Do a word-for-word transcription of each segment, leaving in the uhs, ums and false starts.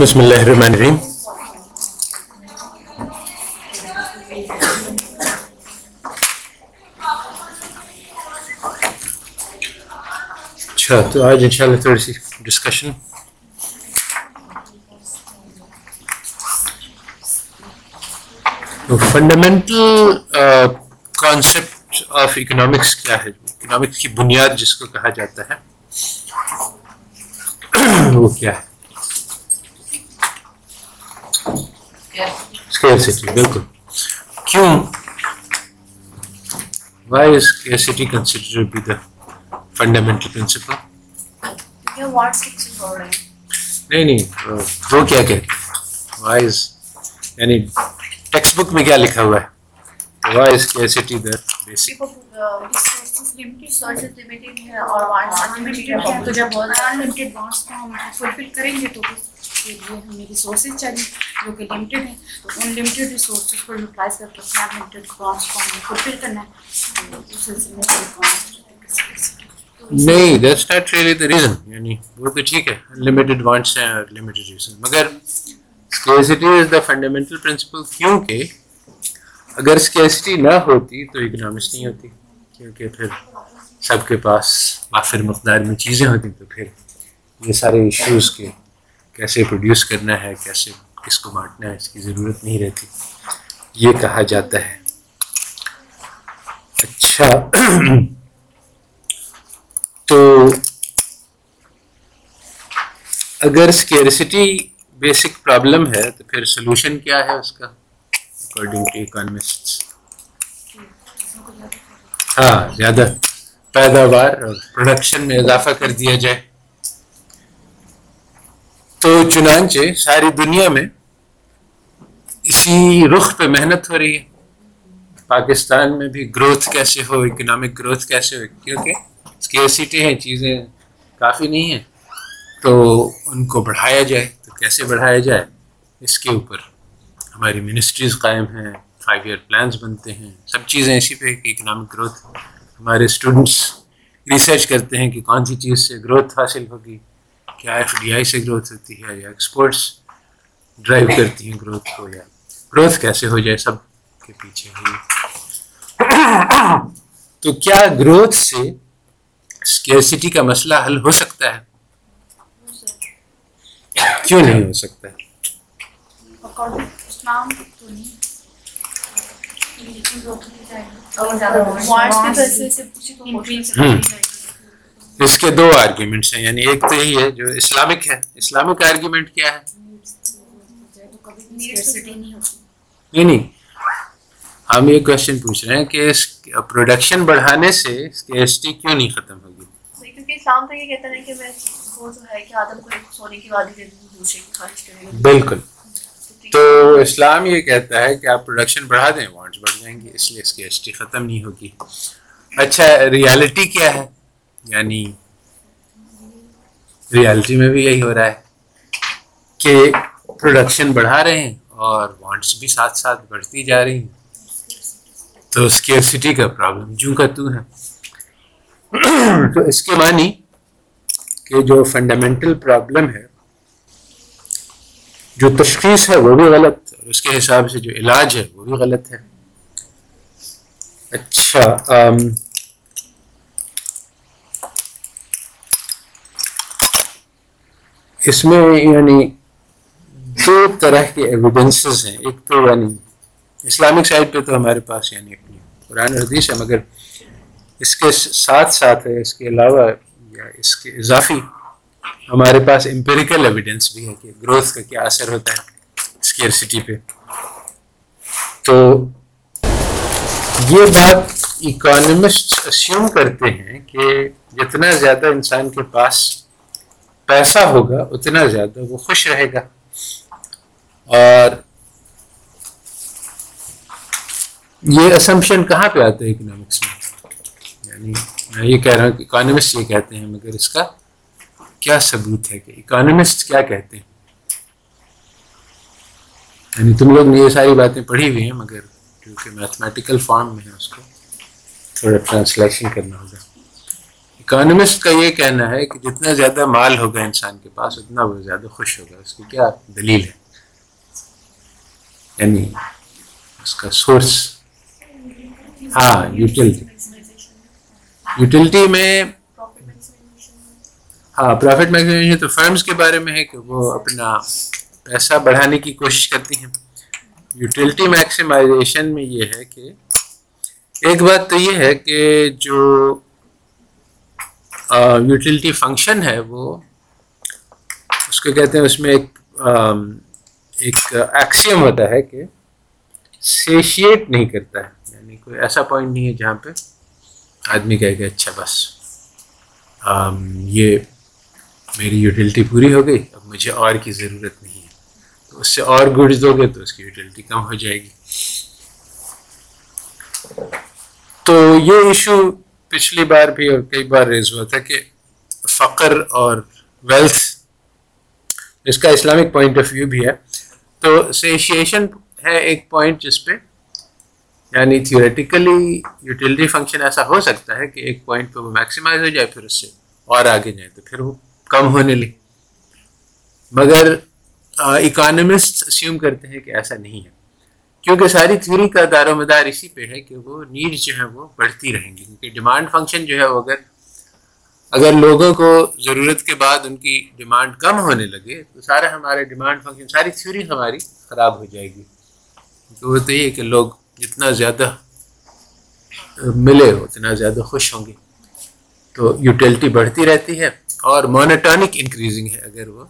بسم اللہ الرحمن الرحیم. اچھا تو آج انشاءاللہ تھوڑی سی discussion fundamental concept of economics کیا ہے، اکنامکس کی بنیاد جس کو کہا جاتا ہے وہ کیا ہے؟ اسکیرسٹی. بالکل. کیوں؟ Why is scarcity considered be the fundamental principle? نہیں نہیں، وہ کیا کہتے، وائی از یعنی ٹیکسٹ بک میں کیا لکھا ہوا ہے، why is scarcity the basic. تو جب انلمیٹڈ وانٹس کو ہم فلفل کریں گے تو ہمیں ریسورسز چاہیے جو کہ لمیٹیڈ ہیں، تو ان لمیٹیڈ ریسورسز کو یوٹیلائز کر کے اپنا لمیٹیڈ وانٹس کو ہمیں فلفل کرنا ہے. اس سلسلے میں نہیں، that's not really the reason. یعنی وہ تو ٹھیک ہے، انلمیٹڈ وانٹس ہیں اور لمیٹیڈ ریسورسز، مگر scarcity is the fundamental principle. کیونکہ اگر اسکیرسٹی نہ ہوتی تو اکنامکس نہیں ہوتی، کیونکہ پھر سب کے پاس وافر مقدار میں چیزیں ہوتی تو پھر یہ سارے ایشوز کے کیسے پروڈیوس کرنا ہے، کیسے کس کو بانٹنا ہے، اس کی ضرورت نہیں رہتی، یہ کہا جاتا ہے. اچھا تو اگر اسکیرسٹی بیسک پرابلم ہے تو پھر سلوشن کیا ہے اس کا اکارڈنگ ٹو اکانومسٹس؟ ہاں، زیادہ پیداوار اور پروڈکشن میں اضافہ کر دیا جائے. تو چنانچہ ساری دنیا میں اسی رخ پہ محنت ہو رہی ہے. پاکستان میں بھی گروتھ کیسے ہو، اکنامک گروتھ کیسے ہو، کیونکہ اسکیرسٹی ہیں، چیزیں کافی نہیں ہیں، تو ان کو بڑھایا جائے. تو کیسے بڑھایا جائے، اس کے اوپر ہماری منسٹریز قائم ہیں، فائیو ایئر پلانس بنتے ہیں، سب چیزیں اسی پہ کہ اکنامک گروتھ. ہمارے اسٹوڈنٹس ریسرچ کرتے ہیں کہ کون سی چیز سے گروتھ حاصل ہوگی، کیا ایف ڈی آئی سے گروتھ ہوتی ہے یا ایکسپورٹس ڈرائیو کرتی ہیں گروتھ کو، یا گروتھ کیسے ہو جائے، سب کے پیچھے ہوئی. تو کیا گروتھ سے اسکیرسٹی کا مسئلہ حل ہو سکتا ہے؟ کیوں نہیں ہو سکتا ہے؟ اس کے دو آرگیومنٹس ہیں. یعنی ایک تو یہی ہے جو اسلامک ہے. اسلامک آرگیومنٹ کیا ہے؟ نہیں نہیں، ہم یہ کوشچن پوچھ رہے ہیں کہ پروڈکشن بڑھانے سے اسکیرسٹی کیوں نہیں ختم ہوگی؟ کیونکہ اسلام تو یہ کہتا ہے کہ میں وہ جو ہے کہ آدم کو سونے کی وادی دے دوں، دوسرے کی خواہش کرے گا. بالکل. تو اسلام یہ کہتا ہے کہ آپ پروڈکشن بڑھا دیں، وانٹس بڑھ جائیں گے، اس لیے اسکیرسٹی ختم نہیں ہوگی. اچھا، ریالٹی کیا ہے؟ یعنی ریالٹی میں بھی یہی ہو رہا ہے کہ پروڈکشن بڑھا رہے ہیں اور وانٹس بھی ساتھ ساتھ بڑھتی جا رہی ہیں، تو اسکیرسٹی کا پرابلم جوں کا توں ہے. تو اس کے معنی کہ جو فنڈامنٹل پرابلم ہے، جو تشخیص ہے وہ بھی غلط، اور اس کے حساب سے جو علاج ہے وہ بھی غلط ہے. اچھا آم اس میں یعنی دو طرح کے ایویڈنسز ہیں. ایک تو یعنی اسلامک سائڈ پہ تو ہمارے پاس یعنی اپنی قرآن حدیث ہے، مگر اس کے ساتھ ساتھ ہے، اس کے علاوہ یا اس کے اضافی ہمارے پاس امپیریکل ایویڈنس بھی ہے کہ گروتھ کا کیا اثر ہوتا ہے اسکیرسٹی پہ. تو یہ بات اکانومسٹ اسیوم کرتے ہیں کہ جتنا زیادہ انسان کے پاس پیسہ ہوگا اتنا زیادہ وہ خوش رہے گا، اور یہ اسمپشن کہاں پہ آتا ہے اکنامکس میں؟ یعنی میں یہ کہہ رہا ہوں کہ اکانومسٹ یہ کہتے ہیں، مگر اس کا کیا ثبوت ہے کہ اکانومسٹ کیا کہتے ہیں؟ یعنی تم لوگ نے یہ ساری باتیں پڑھی ہوئی ہیں، مگر کیونکہ میتھمیٹیکل فارم میں ہے اس کو تھوڑا ٹرانسلیشن کرنا ہوگا. اکانومسٹ کا یہ کہنا ہے کہ جتنا زیادہ مال ہوگا انسان کے پاس اتنا وہ زیادہ خوش ہوگا. اس کی کیا دلیل ہے؟ یعنی اس کا سورس. ہاں یوٹیلٹی، یوٹیلٹی میں ہاں پرافٹ میکسیمائزیشن تو فرمز کے بارے میں ہے کہ وہ اپنا پیسہ بڑھانے کی کوشش کرتی ہیں. یوٹیلٹی میکسیمائزیشن میں یہ ہے کہ ایک بات تو یہ ہے کہ جو یوٹیلٹی فنکشن ہے وہ اس کو کہتے ہیں، اس میں ایک ایک ایکسیوم ہوتا ہے کہ سیشیٹ نہیں کرتا ہے، یعنی کوئی ایسا پوائنٹ نہیں ہے جہاں پہ آدمی کہے کہ اچھا بس آم, یہ میری یوٹیلٹی پوری ہو گئی، اب مجھے اور کی ضرورت نہیں ہے. تو اس سے اور گڈز دو گے تو اس کی یوٹیلٹی کم ہو جائے گی. تو یہ ایشو پچھلی بار بھی اور کئی بار ریز ہوا تھا کہ فقر اور ویلتھ، اس کا اسلامک پوائنٹ آف ویو بھی ہے. تو سیشیشن ہے ایک پوائنٹ جس پہ، یعنی تھیوریٹیکلی یوٹیلٹی فنکشن ایسا ہو سکتا ہے کہ ایک پوائنٹ پہ وہ میکسیمائز ہو جائے، پھر اس سے اور آگے جائے تو پھر وہ کم ہونے لگے. مگر اکانومسٹ اسیوم کرتے ہیں کہ ایسا نہیں ہے، کیونکہ ساری تھیوری کا دار و مدار اسی پہ ہے کہ وہ نیڈز جو ہیں وہ بڑھتی رہیں گی، کیونکہ ڈیمانڈ فنکشن جو ہے وہ اگر اگر لوگوں کو ضرورت کے بعد ان کی ڈیمانڈ کم ہونے لگے تو سارا ہمارے ڈیمانڈ فنکشن، ساری تھیوری ہماری خراب ہو جائے گی. تو وہ تو یہ ہے کہ لوگ جتنا زیادہ ملے اتنا زیادہ خوش ہوں گے. تو یوٹیلٹی بڑھتی رہتی ہے اور مونوٹونک انکریزنگ ہے، اگر وہ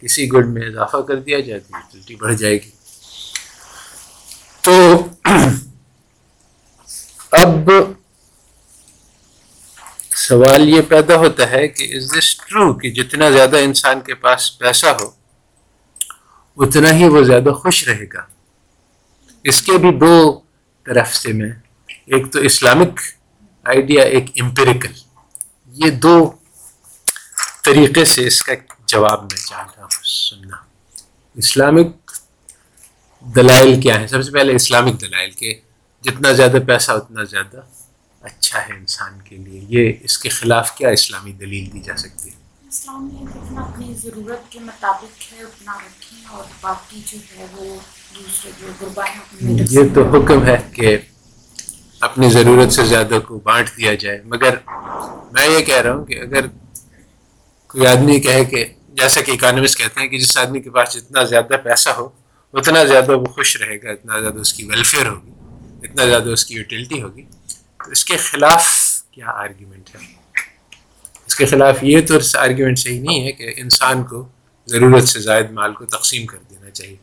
کسی گڈ میں اضافہ کر دیا جائے تو یوٹیلٹی بڑھ جائے گی. تو اب سوال یہ پیدا ہوتا ہے کہ از دس ٹرو کہ جتنا زیادہ انسان کے پاس پیسہ ہو اتنا ہی وہ زیادہ خوش رہے گا؟ اس کے بھی دو طرف سے میں، ایک تو اسلامک آئیڈیا، ایک امپیریکل، یہ دو طریقے سے اس کا جواب میں چاہ رہا ہوں سننا. اسلامک دلائل کیا ہیں؟ سب سے پہلے اسلامک دلائل کہ جتنا زیادہ پیسہ اتنا زیادہ اچھا ہے انسان کے لیے، یہ اس کے خلاف کیا اسلامی دلیل دی جا سکتی ہے؟ اسلام یہ جتنا اپنی ضرورت کے مطابق ہے اتنا رکھیں اور باقی جو ہے وہ دوسرے جو قربانی. یہ تو حکم ہے کہ اپنی ضرورت سے زیادہ کو بانٹ دیا جائے، مگر میں یہ کہہ رہا ہوں کہ اگر کوئی آدمی کہے کہ جیسا کہ اکانومسٹ کہتے ہیں کہ جس آدمی کے پاس جتنا زیادہ پیسہ ہو اتنا زیادہ وہ خوش رہے گا، اتنا زیادہ اس کی ویلفیئر ہوگی، اتنا زیادہ اس کی یوٹیلٹی ہوگی، تو اس کے خلاف کیا آرگیومنٹ ہے؟ اس کے خلاف یہ تو آرگیومنٹ صحیح نہیں ہے کہ انسان کو ضرورت سے زائد مال کو تقسیم کر دینا چاہیے.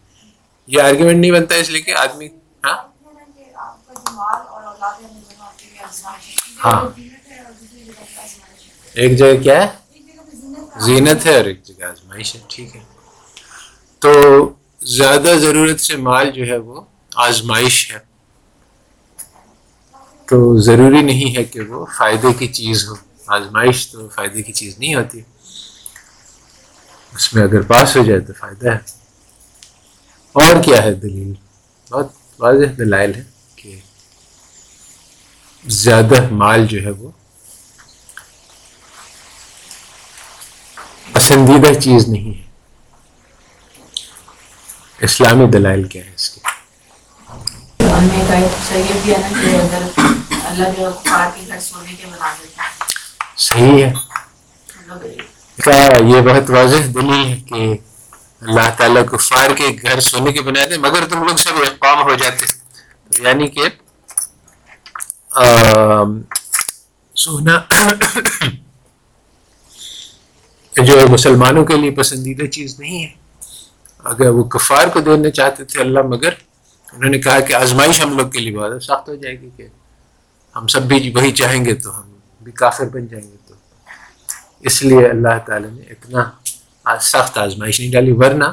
یہ آرگیومنٹ نہیں بنتا اس لیے کہ آدمی ہاں ہاں ایک جگہ کیا ہے، زینت ہے، اور ایک جگہ آزمائش ہے. ٹھیک ہے، تو زیادہ ضرورت سے مال جو ہے وہ آزمائش ہے، تو ضروری نہیں ہے کہ وہ فائدے کی چیز ہو. آزمائش تو فائدے کی چیز نہیں ہوتی، اس میں اگر پاس ہو جائے تو فائدہ ہے. اور کیا ہے دلیل؟ بہت واضح دلائل ہے کہ زیادہ مال جو ہے وہ پسندیدہ چیز نہیں ہے. اسلامی دلائل کیا ہے اس کے؟ صحیح ہے، یہ بہت واضح دلیل ہے کہ اللہ تعالیٰ کفار کے گھر سونے کے بناتے مگر تم لوگ سب ایک قوم ہو جاتے. یعنی کہ سونا جو مسلمانوں کے لیے پسندیدہ چیز نہیں ہے، اگر وہ کفار کو دینا چاہتے تھے اللہ، مگر انہوں نے کہا کہ آزمائش ہم لوگ کے لیے بہت سخت ہو جائے گی کہ ہم سب بھی وہی چاہیں گے تو ہم بھی کافر بن جائیں گے، تو اس لیے اللہ تعالیٰ نے اتنا سخت آزمائش نہیں ڈالی. ورنہ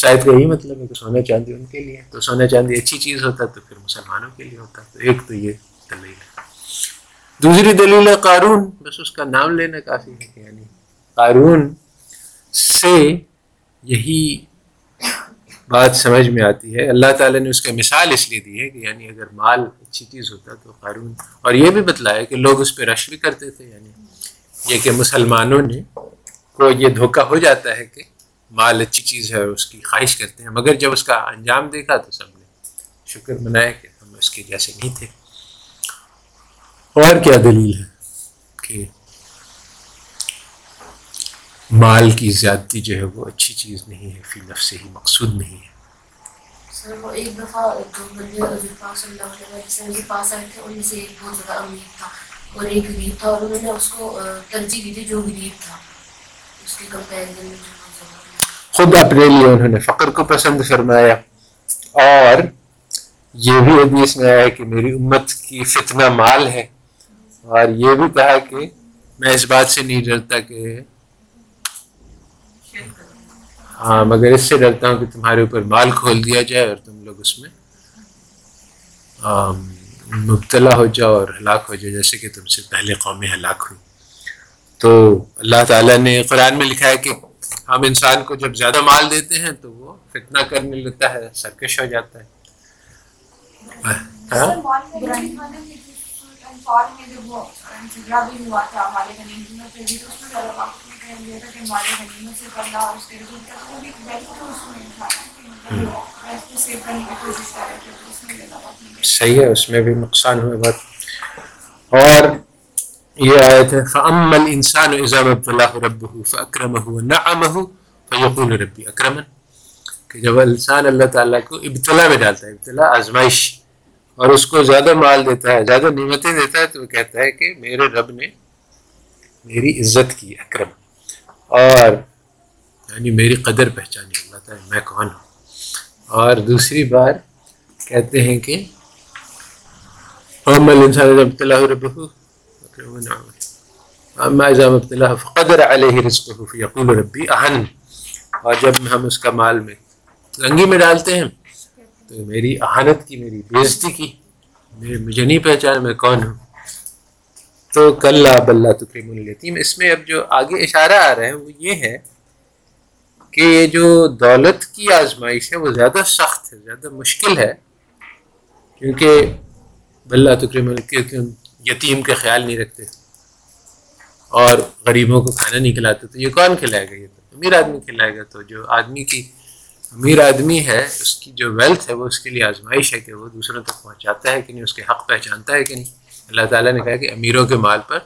شاید کا یہی مطلب ہے کہ سونا چاندی ان کے لیے، تو سونا چاندی اچھی چیز ہوتا تو پھر مسلمانوں کے لیے ہوتا. تو ایک تو یہ دلیل ہے. دوسری دلیل ہے قارون. بس اس کا نام لینا کافی ہے، یعنی قارون سے یہی بات سمجھ میں آتی ہے. اللہ تعالیٰ نے اس کا مثال اس لیے دی ہے کہ یعنی اگر مال اچھی چیز ہوتا تو قارون، اور یہ بھی بتلایا کہ لوگ اس پہ رش بھی کرتے تھے، یعنی یہ کہ مسلمانوں نے کو یہ دھوکہ ہو جاتا ہے کہ مال اچھی چیز ہے، اس کی خواہش کرتے ہیں، مگر جب اس کا انجام دیکھا تو سب نے شکر منایا کہ ہم اس کے جیسے نہیں تھے. اور کیا دلیل ہے کہ مال کی زیادتی جو ہے وہ اچھی چیز نہیں ہے، فی نفس ہی مقصود نہیں ہے. سر وہ ایک دفعہ دو بندے حضور پاک صلی اللہ علیہ وسلم کے پاس آئے تھے، ان میں سے ایک بہت زیادہ امیر تھا اور ایک غریب تھا، اور انہوں نے اس کو ترجیح دی تھی جو غریب تھا، اس کے کمپیریزن میں خود اپنے لیے انہوں نے فقر کو پسند فرمایا. اور یہ بھی حدیث میں آیا کہ میری امت کی فتنہ مال ہے، اور یہ بھی کہا کہ میں اس بات سے نہیں ڈرتا کہ ہاں، مگر اس سے ڈرتا ہوں کہ تمہارے اوپر مال کھول دیا جائے اور تم لوگ اس میں مبتلا ہو جاؤ اور ہلاک ہو جاؤ جیسے کہ تم سے پہلے قومیں ہلاک ہوئی. تو اللہ تعالیٰ نے قرآن میں لکھا ہے کہ ہم انسان کو جب زیادہ مال دیتے ہیں تو وہ فتنہ کرنے لگتا ہے، سرکش ہو جاتا ہے. صحیح ہے، اس میں بھی نقصان ہوا بہت. اور یہ آیت ہے فَأَمَّا الْإِنسَانُ إِذَا مَا ابْتَلَاهُ رَبُّهُ فَأَكْرَمَهُ وَنَعَمَهُ فَيَقُولُ رَبِّي أَكْرَمَنِ، کہ جب انسان اللہ تعالیٰ کو ابتلا میں ڈالتا ہے، ابتلا آزمائش، اور اس کو زیادہ مال دیتا ہے، زیادہ نعمتیں دیتا ہے، تو وہ کہتا ہے کہ میرے رب نے میری عزت کی، اکرم، اور یعنی میری قدر پہچانی، اللہ تعالیٰ میں کون ہوں. اور دوسری بار کہتے ہیں کہ فَأَمَّا الْإِنسَانُ إِذَا مَا ابْتَلَاهُ رَبُّهُ اما اذا ما ابتلاه فقدر علیہ رزقہ فیقول ربی اہن، اور جب ہم اس کا مال میں تنگی میں ڈالتے ہیں تو میری اہانت کی، میری بےعزتی کی، مجھے نہیں پہچانا میں کون ہوں. تو کلا بل لا تکرمون الیتیم، اس میں اب جو آگے اشارہ آ رہا ہے وہ یہ ہے کہ یہ جو دولت کی آزمائش ہے وہ زیادہ سخت ہے، زیادہ مشکل ہے، کیونکہ بل لا تکرمون الیتیم، یتیم کے خیال نہیں رکھتے اور غریبوں کو کھانا نہیں کھلاتے. تو یہ کون کھلائے گا؟ یہ تو امیر آدمی کھلائے گا. تو جو آدمی کی امیر آدمی ہے اس کی جو ویلتھ ہے وہ اس کے لیے آزمائش ہے کہ وہ دوسروں تک پہنچاتا ہے کہ نہیں، اس کے حق پہچانتا ہے کہ نہیں. اللہ تعالیٰ نے کہا کہ امیروں کے مال پر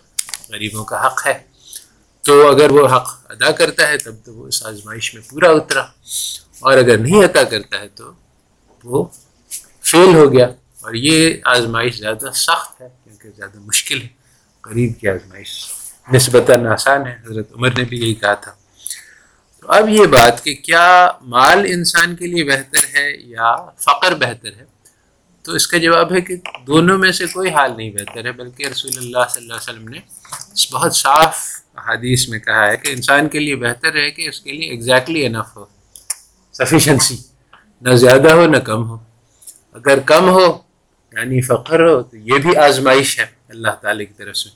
غریبوں کا حق ہے، تو اگر وہ حق ادا کرتا ہے تب تو وہ اس آزمائش میں پورا اترا، اور اگر نہیں ادا کرتا ہے تو وہ فیل ہو گیا. اور یہ آزمائش زیادہ سخت ہے کیونکہ زیادہ مشکل ہے، غریب کی آزمائش نسبتاً آسان ہے. حضرت عمر نے بھی یہی کہا تھا. تو اب یہ بات کہ کیا مال انسان کے لیے بہتر ہے یا فقر بہتر ہے، تو اس کا جواب ہے کہ دونوں میں سے کوئی حال نہیں بہتر ہے، بلکہ رسول اللہ صلی اللہ علیہ وسلم نے بہت صاف احادیث میں کہا ہے کہ انسان کے لیے بہتر ہے کہ اس کے لیے ایگزیکٹلی انف ہو، سفیشنسی، نہ زیادہ ہو نہ کم ہو. اگر کم ہو یعنی فقر ہو تو یہ بھی آزمائش ہے اللہ تعالیٰ کی طرف سے،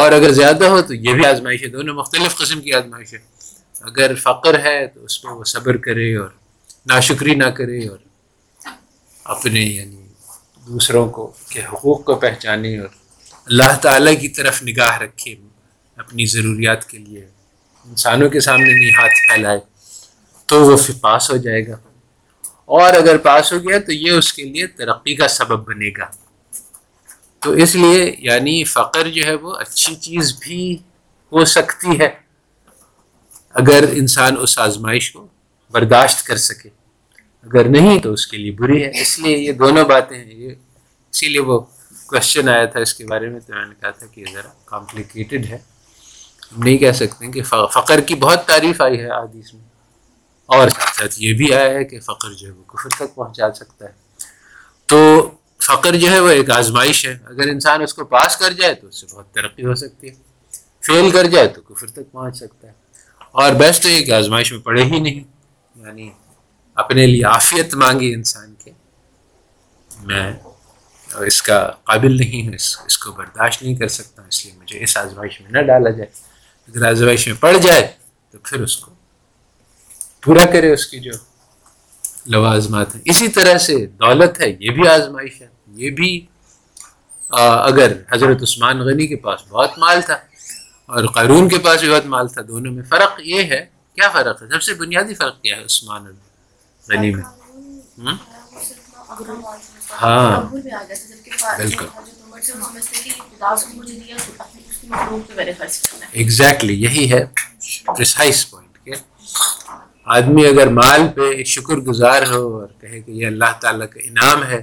اور اگر زیادہ ہو تو یہ بھی آزمائش ہے. دونوں مختلف قسم کی آزمائش ہے. اگر فقر ہے تو اس میں وہ صبر کرے اور ناشکری نہ کرے، اور اپنے یعنی دوسروں کو کے حقوق کو پہچانے اور اللہ تعالیٰ کی طرف نگاہ رکھے، اپنی ضروریات کے لیے انسانوں کے سامنے نہیں ہاتھ پھیلائے، تو وہ پھر پاس ہو جائے گا. اور اگر پاس ہو گیا تو یہ اس کے لیے ترقی کا سبب بنے گا. تو اس لیے یعنی فقر جو ہے وہ اچھی چیز بھی ہو سکتی ہے اگر انسان اس آزمائش کو برداشت کر سکے، اگر نہیں تو اس کے لیے بری ہے. اس لیے یہ دونوں باتیں ہیں. یہ اسی لیے وہ کوشچن آیا تھا اس کے بارے میں، تو میں نے کہا تھا کہ یہ ذرا کمپلیکیٹڈ ہے، ہم نہیں کہہ سکتے کہ فقر کی بہت تعریف آئی ہے حدیث میں، اور ساتھ ساتھ یہ بھی آیا ہے کہ فقر جو ہے وہ کفر تک پہنچا سکتا ہے. تو فقر جو ہے وہ ایک آزمائش ہے، اگر انسان اس کو پاس کر جائے تو اس سے بہت ترقی ہو سکتی ہے، فیل کر جائے تو کفر تک پہنچ سکتا ہے. اور بیسٹ تو یہ کہ آزمائش میں پڑے ہی نہیں، یعنی اپنے لیے عافیت مانگی انسان کے، میں اس کا قابل نہیں ہوں، اس اس کو برداشت نہیں کر سکتا، اس لیے مجھے اس آزمائش میں نہ ڈالا جائے. اگر آزمائش میں پڑ جائے تو پھر اس کو پورا کرے، اس کی جو لوازمات ہیں. اسی طرح سے دولت ہے، یہ بھی آزمائش ہے. یہ بھی اگر حضرت عثمان غنی کے پاس بہت مال تھا اور قارون کے پاس بھی بہت مال تھا، دونوں میں فرق یہ ہے. کیا فرق ہے؟ سب سے بنیادی فرق کیا ہے عثمان غنی میں؟ ہاں بالکل ایگزیکٹلی یہی ہے پریسائز پوائنٹ کے. آدمی اگر مال پہ شکر گزار ہو اور کہے کہ یہ اللہ تعالیٰ کا انعام ہے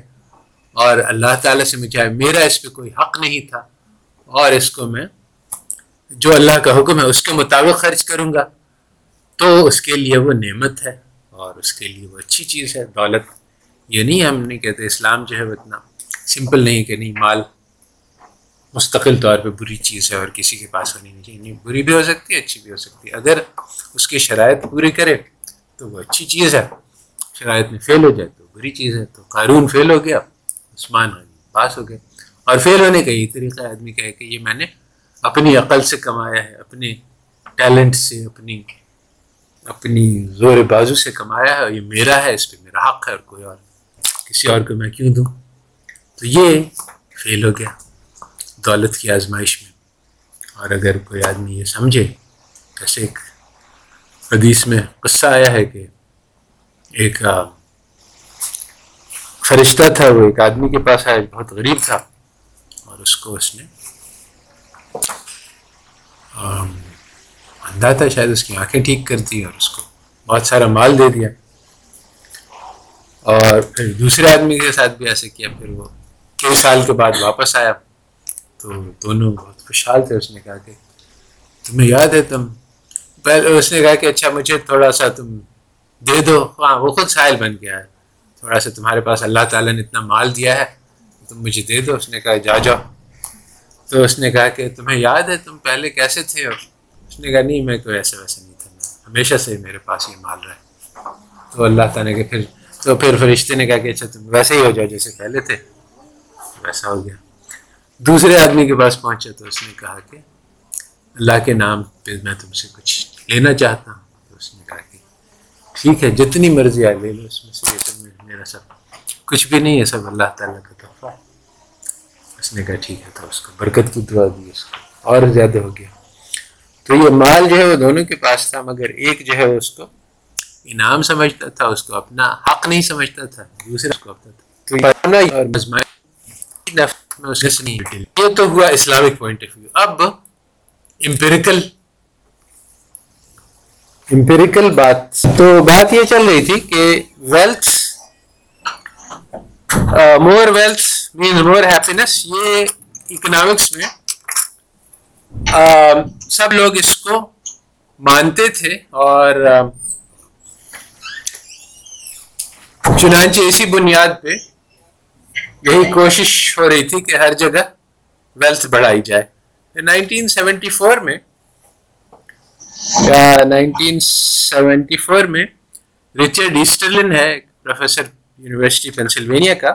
اور اللہ تعالیٰ سے مجھے میرا اس پہ کوئی حق نہیں تھا اور اس کو میں جو اللہ کا حکم ہے اس کے مطابق خرچ کروں گا، تو اس کے لیے وہ نعمت ہے اور اس کے لیے وہ اچھی چیز ہے دولت. یہ نہیں ہم نہیں کہتے، اسلام جو ہے وہ اتنا سمپل نہیں کہ نہیں مال مستقل طور پہ بری چیز ہے اور کسی کے پاس ہونی نہیں چاہیے. بری بھی ہو سکتی ہے، اچھی بھی ہو سکتی ہے. اگر اس کی شرائط پوری کرے تو وہ اچھی چیز ہے، شرائط میں فیل ہو جائے تو بری چیز ہے. تو قارون فیل ہو گیا، عثمان غنی پاس ہو گئے. اور فیل ہونے کا یہ طریقہ آدمی کہے کہ یہ میں نے اپنی عقل سے کمایا ہے، اپنے ٹیلنٹ سے، اپنی اپنی زور بازو سے کمایا ہے اور یہ میرا ہے، اس پہ میرا حق ہے اور کوئی اور کسی اور کو میں کیوں دوں. تو یہ فیل ہو گیا دولت کی آزمائش میں. اور اگر کوئی آدمی یہ سمجھے، جیسے ایک حدیث میں قصہ آیا ہے کہ ایک فرشتہ تھا، وہ ایک آدمی کے پاس آیا، بہت غریب تھا، اور اس کو اس نے اندھا تھا شاید، اس کی آنکھیں ٹھیک کر دی اور اس کو بہت سارا مال دے دیا. اور پھر دوسرے آدمی کے ساتھ بھی ایسے کیا. پھر وہ کئی سال کے بعد واپس آیا تو دونوں بہت خوشحال تھے. اس نے کہا کہ تمہیں یاد ہے تم پہلے، اس نے کہا کہ اچھا مجھے تھوڑا سا تم دے دو. ہاں وہ خود سائل بن گیا ہے، تھوڑا سا تمہارے پاس اللہ تعالیٰ نے اتنا مال دیا ہے تم مجھے دے دو. اس نے کہا جا جاؤ. تو اس نے کہا کہ تمہیں یاد ہے تم پہلے کیسے تھے؟ اور اس نے کہا نہیں میں کوئی ایسے ویسے نہیں تھا، میں ہمیشہ سے میرے پاس یہ مال رہا ہے. تو اللہ تعالیٰ نے کہ پھر تو پھر فرشتے نے کہا کہ اچھا تم ویسے ہی ہو جاؤ جیسے پہلے تھے، ویسا ہو گیا. دوسرے آدمی کے پاس پہنچا تو اس نے کہا کہ اللہ کے نام پہ میں تم سے کچھ لینا چاہتا ہوں. تو اس نے کہا کہ ٹھیک ہے جتنی مرضی آئے لے لو، اس میں سے یہ سب میرا سب کچھ بھی نہیں ہے، سب اللہ تعالیٰ کا تحفہ ہے. اس نے کہا ٹھیک ہے. تو اس کو برکت کی دعا دی، اس کو اور زیادہ ہو گیا. تو یہ مال جو ہے وہ دونوں کے پاس تھا، مگر ایک جو ہے وہ اس کو انعام سمجھتا تھا، اس کو اپنا حق نہیں سمجھتا تھا، دوسرے کو اپنا تھا. تو یہ تو ہوا اسلامک پوائنٹ آف ویو. اب امپیریکل امپیریکل بات تو بات یہ چل رہی تھی کہ wealth, more wealth means more happiness. یہ اکنامکس میں uh, سب لوگ اس کو مانتے تھے اور uh, چنانچہ اسی بنیاد پہ یہی کوشش ہو رہی تھی کہ ہر جگہ ویلتھ بڑھائی جائے. نائنٹین سیونٹی فور میں نائنٹین سیونٹی فور میں رچرڈ ایسٹرلن ہے، پروفیسر یونیورسٹی پینسلوینیا کا،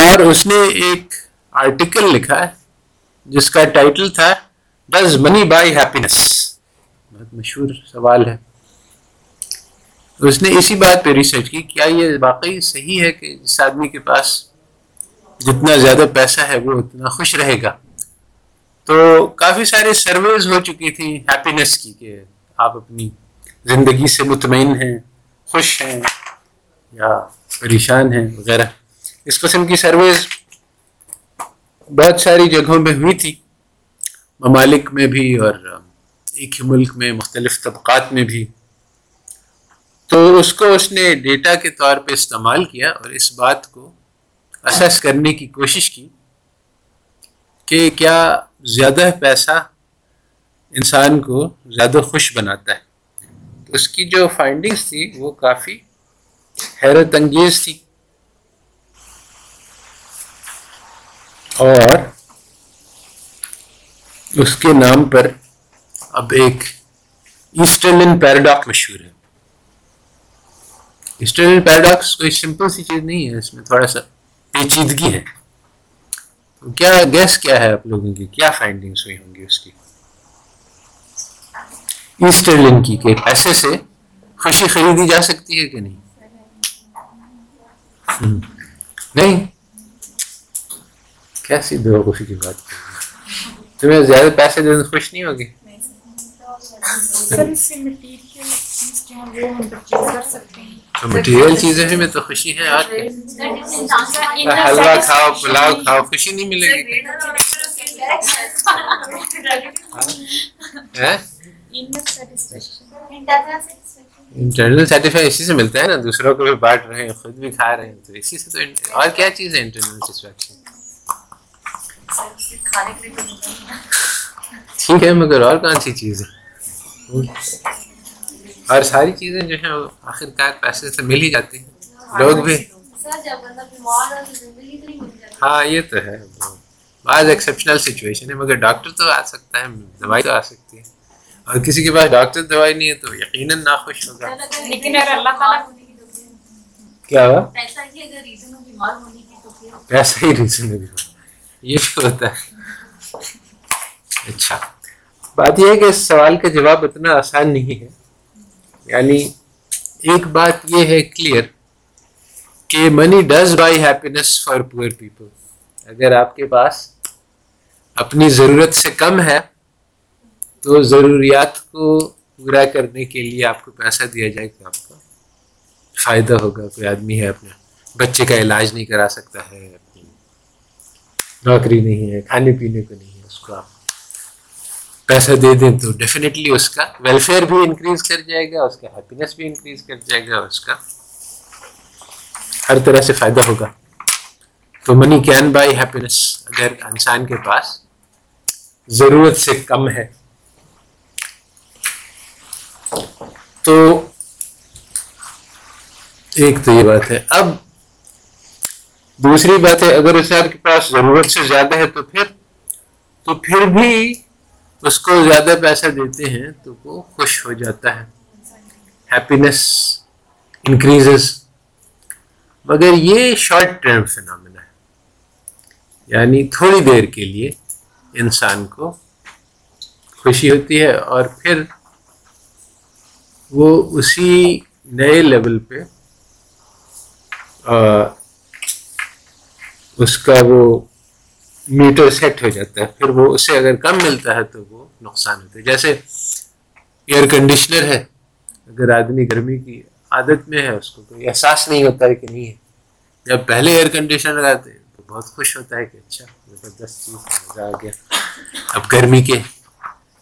اور اس نے ایک آرٹیکل لکھا ہے جس کا ٹائٹل تھا ڈز منی بائی ہیپینس. بہت مشہور سوال ہے. اس نے اسی بات پہ ریسرچ کی، کیا یہ واقعی صحیح ہے کہ جس آدمی کے پاس جتنا زیادہ پیسہ ہے وہ اتنا خوش رہے گا. تو کافی سارے سرویز ہو چکی تھیں ہیپینس کی کہ آپ اپنی زندگی سے مطمئن ہیں، خوش ہیں یا پریشان ہیں وغیرہ. اس قسم کی سرویز بہت ساری جگہوں میں ہوئی تھی، ممالک میں بھی اور ایک ہی ملک میں مختلف طبقات میں بھی. تو اس کو اس نے ڈیٹا کے طور پہ استعمال کیا اور اس بات کو اسیس کرنے کی کوشش کی کہ کیا زیادہ پیسہ انسان کو زیادہ خوش بناتا ہے. تو اس کی جو فائنڈنگز تھی وہ کافی حیرت انگیز تھی، اور اس کے نام پر اب ایک ایسٹرلن پیراڈاکس مشہور ہے. ایسٹرلن پیراڈاکس کوئی سمپل سی چیز نہیں ہے، اس میں تھوڑا سا پیچیدگی ہے. تو کیا گیس کیا ہے آپ لوگوں کی، کیا فائنڈنگز ہوئی ہوں گی اس کی ایسٹرلن کی، کہ پیسے سے خوشی خریدی جا سکتی ہے کہ نہیں؟ نہیں، کیسی بے وقوفی کی بات کر رہے ہو؟ تمہیں زیادہ پیسے دے تو خوش نہیں ہوگی؟ مٹیریل چیزیں بھی میں تو خوشی ہے، اور حلوہ کھاؤ پلاؤ کھاؤ خوشی نہیں ملے گی؟ انٹرنل سیٹسفیکشن اسی سے ملتا ہے نا، دوسروں کو بھی بانٹ رہے ہیں خود بھی کھا رہے ہیں، تو اسی سے تو اور کیا چیز ہے انٹرنل سیٹسفیکشن؟ ٹھیک ہے، مگر اور کون سی چیز ہے؟ اور ساری چیزیں جو ہیں آخر کار پیسے سے مل ہی جاتی ہیں، لوگ بھی، ہاں یہ تو ہے، بعض ایکسیپشنل سچویشن ہے، مگر ڈاکٹر تو آ سکتا ہے، دوائی تو آ سکتی ہے، اور کسی کے پاس ڈاکٹر دوائی نہیں ہے تو یقیناً ناخوش ہوگا. لیکن اللہ تعالیٰ کیا ہوا، پیسہ ہی ریزن بیمار ہونے کی، تو پیسہ ہی ریزن یہ تو ہوتا ہے. اچھا، بات یہ ہے کہ اس سوال کا جواب اتنا آسان نہیں ہے. یعنی ایک بات یہ ہے کلیئر کہ money does buy happiness for poor people. اگر آپ کے پاس اپنی ضرورت سے کم ہے تو ضروریات کو پورا کرنے کے لیے آپ کو پیسہ دیا جائے تو آپ کا فائدہ ہوگا. کوئی آدمی ہے اپنے بچے کا علاج نہیں کرا سکتا ہے، نوکری نہیں ہے، کھانے پینے کو نہیں ہے، اس کو آپ پیسہ دے دیں تو ڈیفینیٹلی اس کا ویلفیئر بھی انکریز کر جائے گا، اس کا ہیپینیس بھی انکریز کر جائے گا، اس کا ہر طرح سے فائدہ ہوگا. تو منی کین بائی ہیپینیس اگر انسان کے پاس ضرورت سے کم ہے. تو ایک تو یہ بات ہے. اب دوسری بات ہے، اگر اسے آپ کے پاس ضرورت سے زیادہ ہے تو پھر تو پھر بھی اس کو زیادہ پیسہ دیتے ہیں تو وہ خوش ہو جاتا ہے، ہیپینس انکریزز. مگر یہ شارٹ ٹرم فینامنا ہے، یعنی تھوڑی دیر کے لیے انسان کو خوشی ہوتی ہے اور پھر وہ اسی نئے لیول پہ آ, اس کا وہ میٹر سیٹ ہو جاتا ہے. پھر وہ اسے اگر کم ملتا ہے تو وہ نقصان ہوتا ہے. جیسے ایئر کنڈیشنر ہے، اگر آدمی گرمی کی عادت میں ہے اس کو کوئی احساس نہیں ہوتا ہے کہ نہیں ہے. جب پہلے ایئر کنڈیشنر لگاتے ہیں تو بہت خوش ہوتا ہے کہ اچھا زبردست چیز مزہ آ گیا، اب گرمی کے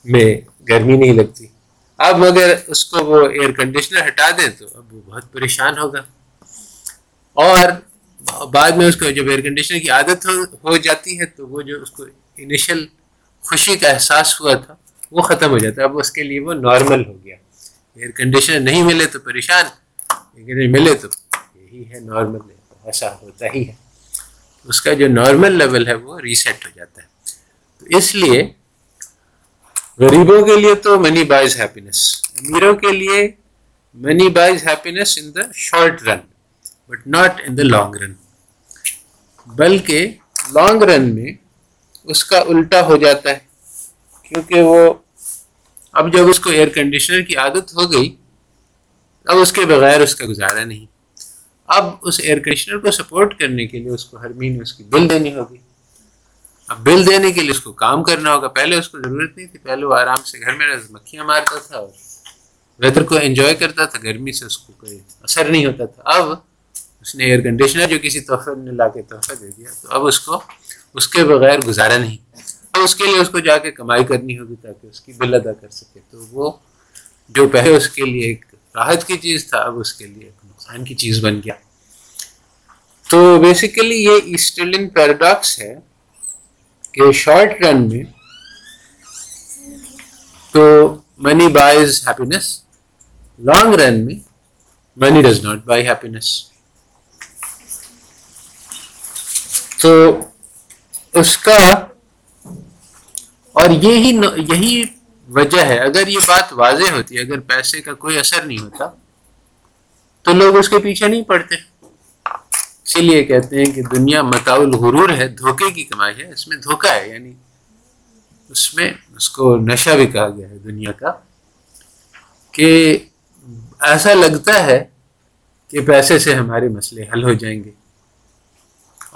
میں گرمی نہیں لگتی. اب اگر اس کو وہ ایئر کنڈیشنر ہٹا دیں تو اب وہ بہت پریشان ہوگا، اور بعد میں اس کو جب ایئر کنڈیشنر کی عادت ہو, ہو جاتی ہے تو وہ جو اس کو انیشل خوشی کا احساس ہوا تھا وہ ختم ہو جاتا ہے. اب اس کے لیے وہ نارمل ہو گیا. ایئر کنڈیشنر نہیں ملے تو پریشان، لیکن ملے تو یہی ہے نارمل، ایسا ہوتا ہی ہے. اس کا جو نارمل لیول ہے وہ ریسیٹ ہو جاتا ہے. تو اس لیے غریبوں کے لیے تو منی بائز ہیپینس، امیروں کے لیے money buys happiness in the short run but not in the long run. بلکہ لانگ رن میں اس کا الٹا ہو جاتا ہے، کیونکہ وہ اب جب اس کو ایئر کنڈیشنر کی عادت ہو گئی اب اس کے بغیر اس کا گزارا نہیں. اب اس ایئر کنڈیشنر کو سپورٹ کرنے کے لیے اس کو ہر مہینے اس کی بل دینی ہوگی. اب بل دینے کے لیے اس کو کام کرنا ہوگا. پہلے اس کو ضرورت نہیں تھی، پہلے وہ آرام سے گھر میں مکھیاں مارتا تھا اور ویدر کو انجوائے کرتا تھا، گرمی سے اس کو کوئی اثر نہیں ہوتا تھا. اب اس نے ایئر کنڈیشنر جو کسی تحفے نے لا کے تحفہ دے دیا تو اب اس کو اس کے بغیر گزارا نہیں. اب اس کے لیے اس کو جا کے کمائی کرنی ہوگی تاکہ اس کی بل ادا کر سکے. تو وہ جو پہلے اس کے لیے ایک راحت کی چیز تھا اب اس کے لیے ایک نقصان کی چیز بن گیا. تو بیسیکلی یہ ایسٹرلن پیراڈاکس ہے کہ شارٹ رن میں تو money buys happiness, long run میں money does not buy happiness. تو اس کا اور یہی یہی وجہ ہے. اگر یہ بات واضح ہوتی، اگر پیسے کا کوئی اثر نہیں ہوتا تو لوگ اس کے پیچھے نہیں پڑتے. اسی لیے کہتے ہیں کہ دنیا متاع الغرور ہے، دھوکے کی کمائی ہے، اس میں دھوکہ ہے. یعنی اس میں اس کو نشہ بھی کہا گیا ہے دنیا کا، کہ ایسا لگتا ہے کہ پیسے سے ہمارے مسئلے حل ہو جائیں گے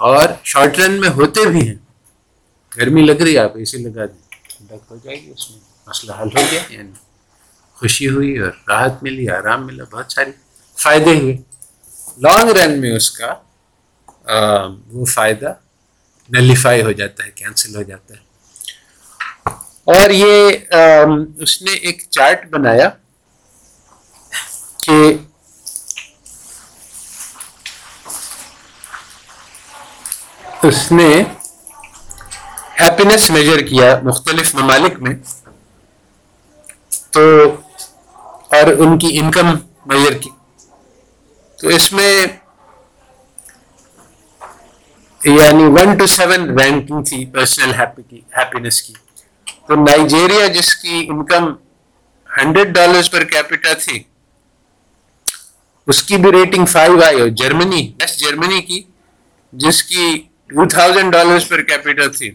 اور شارٹ رن میں ہوتے بھی ہیں. گرمی لگ رہی ہے آپ اسی لگا دیں, ٹھنڈک ہو جائے گی, اس میں مسئلہ حل ہو گیا, یعنی خوشی ہوئی اور راحت ملی, آرام ملا, بہت سارے فائدے ہوئے. لانگ رن میں اس کا آ, وہ فائدہ نلیفائی ہو جاتا ہے, کینسل ہو جاتا ہے. اور یہ آ, اس نے ایک چارٹ بنایا کہ اس نے ہیپینس میجر کیا مختلف ممالک میں, تو اور ان کی انکم میجر کی. تو اس میں یعنی ون ٹو سیون رینکنگ تھی پرسنل ہیپینس کی. تو نائجیریا جس کی income hundred dollars per capita تھی, اس کی بھی ریٹنگ فائیو آئی. اور جرمنی ویسٹ جرمنی کی جس کی two thousand dollars per capita تھی,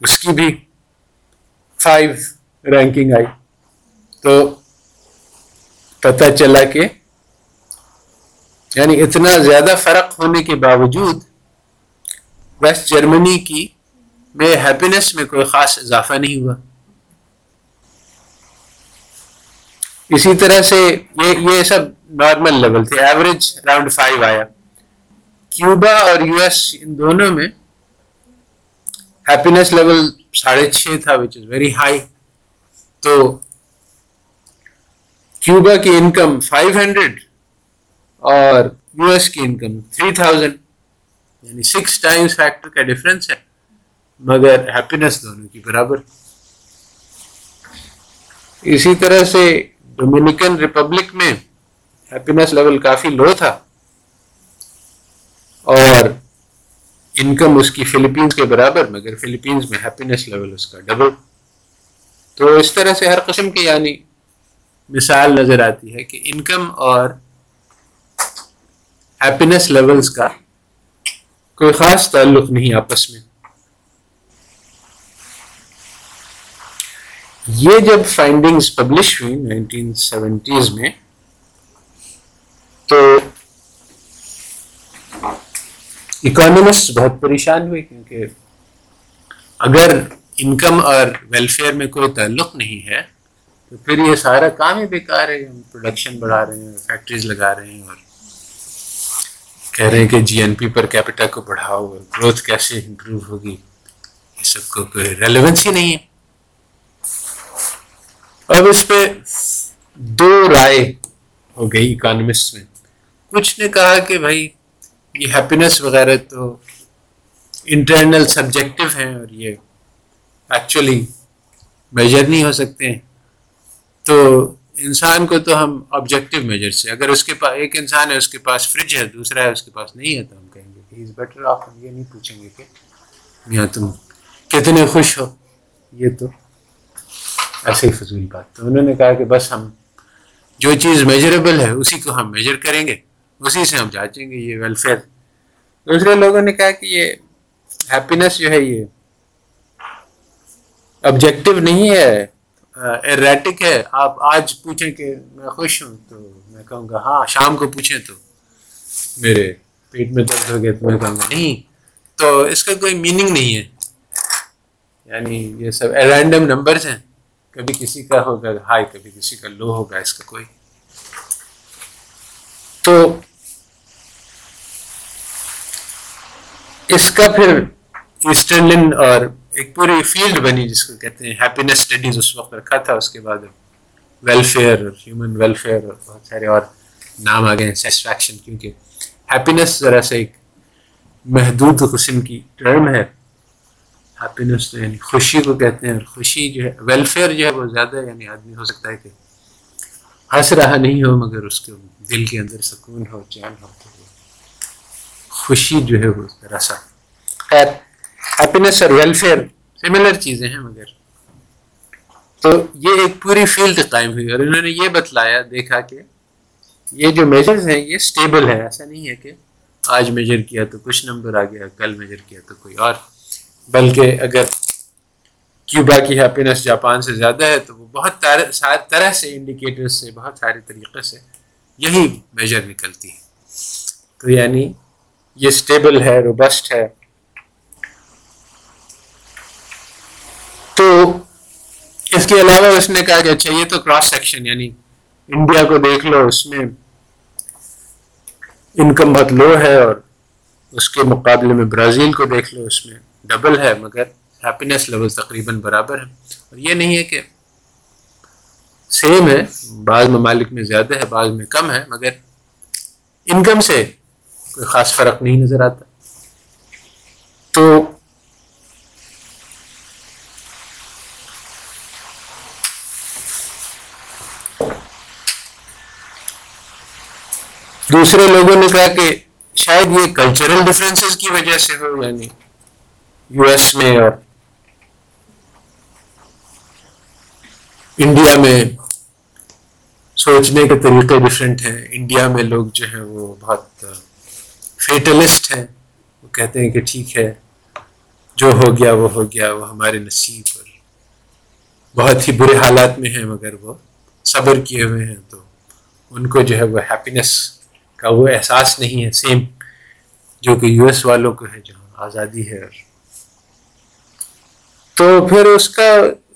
اس کی بھی فائیو رینکنگ آئی. تو پتہ چلا کہ یعنی اتنا زیادہ فرق ہونے کے باوجود ویسٹ جرمنی کی میں ہیپینس میں کوئی خاص اضافہ نہیں ہوا. اسی طرح سے یہ یہ سب نارمل لیول تھے, ایوریج راؤنڈ فائیو آیا. کیوبا اور یو ایس ان دونوں میں ہیپینس لیول ساڑھے چھ تھا, وچ از ویری ہائی. تو کیوبا کی انکم فائیو ہنڈریڈ اور یو ایس کی انکم تھری تھاؤزینڈ, یعنی سکس ٹائمس فیکٹر کا ڈفرینس ہے, مگر ہیپینس دونوں کی برابر. اسی طرح سے ڈومینیکن ریپبلک میں ہیپینس لیول کافی لو تھا اور انکم اس کی فلپینس کے برابر, مگر فلپینس میں ہیپینس لیول اس کا ڈبل. تو اس طرح سے ہر قسم کی یعنی مثال نظر آتی ہے کہ انکم اور ہیپینس لیولز کا کوئی خاص تعلق نہیں آپس میں. یہ جب فائنڈنگز پبلش ہوئی نائنٹین سیونٹیز میں, تو اکانومسٹ بہت پریشان ہوئے, کیونکہ اگر انکم اور ویلفیئر میں کوئی تعلق نہیں ہے تو پھر یہ سارا کام ہی بیکار ہے. ہم پروڈکشن بڑھا رہے ہیں, فیکٹریز لگا رہے ہیں اور کہہ رہے ہیں کہ جی این پی پر کیپیٹا کو بڑھاؤ, اور گروتھ کیسے امپروو ہوگی, یہ سب کو کوئی ریلیونس ہی نہیں ہے. اب اس پہ دو رائے ہو گئی اکانومسٹ میں. کچھ نے کہا کہ بھائی یہ ہیپینس وغیرہ تو انٹرنل سبجیکٹو ہیں اور یہ ایکچولی میجر نہیں ہو سکتے ہیں, تو انسان کو تو ہم آبجیکٹیو میجر سے, اگر اس کے پاس ایک انسان ہے اس کے پاس فریج ہے, دوسرا ہے اس کے پاس نہیں ہے, تو ہم کہیں گے ہی از بیٹر آف. ہم یہ نہیں پوچھیں گے کہ یہاں تم کتنے خوش ہو, یہ تو ایسے ہی فضول بات. تو انہوں نے کہا کہ بس ہم جو چیز میجریبل ہے اسی کو ہم میجر کریں گے, اسی سے ہم جانچیں گے یہ ویلفیئر. دوسرے لوگوں نے کہا کہ یہ ہیپینس جو ہے یہ آبجیکٹو نہیں ہے, ایریٹک ہے. آپ آج پوچھیں کہ میں خوش ہوں تو میں کہوں گا ہاں, شام کو پوچھیں تو میرے پیٹ میں درد ہو گیا تو میں کہوں گا نہیں. تو اس کا کوئی میننگ نہیں ہے, یعنی یہ سب رینڈم نمبرز ہیں, کبھی کسی کا ہوگا ہائی کبھی کسی کا لو ہوگا, اس کا کوئی. تو اس کا پھر ایسٹرلن اور ایک پوری فیلڈ بنی جس کو کہتے ہیں ہیپینس اسٹڈیز, اس وقت رکھا تھا. اس کے بعد ویلفیئر اور ہیومن ویلفیئر اور بہت سارے اور نام آ گئے ہیں, سیٹسفیکشن, کیونکہ ہیپینس ذرا سے ایک محدود قسم کی ٹرم ہے. ہیپینس تو یعنی خوشی کو کہتے ہیں, اور خوشی جو ہے ویلفیئر جو ہے وہ زیادہ, یعنی آدمی ہو سکتا ہے کہ ہنس رہا نہیں ہو مگر اس کے دل کے اندر سکون ہو, چین ہو, تو خوشی جو ہے وہ رسا. خیر ہیپینس اور ویلفیئر سملر چیزیں ہیں مگر. تو یہ ایک پوری فیلڈ قائم ہوئی اور انہوں نے یہ بتلایا, دیکھا کہ یہ جو میجرز ہیں یہ سٹیبل ہیں. ایسا نہیں ہے کہ آج میجر کیا تو کچھ نمبر آ گیا, کل میجر کیا تو کوئی اور, بلکہ اگر کیوبا کی ہیپینس جاپان سے زیادہ ہے، تو وہ بہت طرح سے انڈیکیٹر سے، بہت سارے طریقے سے یہی میجر نکلتی ہے. تو یعنی یہ اسٹیبل ہے، روبسٹ ہے. تو اس کے علاوہ اس نے کہا کہ اچھا یہ تو کراس سیکشن، یعنی انڈیا کو دیکھ لو، اس میں انکم بہت لو ہے، اور اس کے مقابلے میں برازیل کو دیکھ لو، اس میں ڈبل ہے مگر ہیپینس لیول تقریباً برابر ہے. اور یہ نہیں ہے کہ سیم ہے، بعض ممالک میں زیادہ ہے، بعض میں کم ہے، مگر انکم سے کوئی خاص فرق نہیں نظر آتا. تو دوسرے لوگوں نے کہا کہ شاید یہ کلچرل ڈفرینسز کی وجہ سے ہو، یعنی یو ایس میں اور انڈیا میں سوچنے کے طریقے ڈفرینٹ ہیں. انڈیا میں لوگ جو ہیں وہ بہت فیٹلسٹ ہیں، وہ کہتے ہیں کہ ٹھیک ہے جو ہو گیا وہ ہو گیا، وہ ہمارے نصیب، اور بہت ہی برے حالات میں ہیں مگر وہ صبر کیے ہوئے ہیں، تو ان کو جو ہے وہ ہیپینس کا وہ احساس نہیں ہے سیم جو کہ یو ایس والوں کو ہے جہاں آزادی ہے. تو پھر اس کا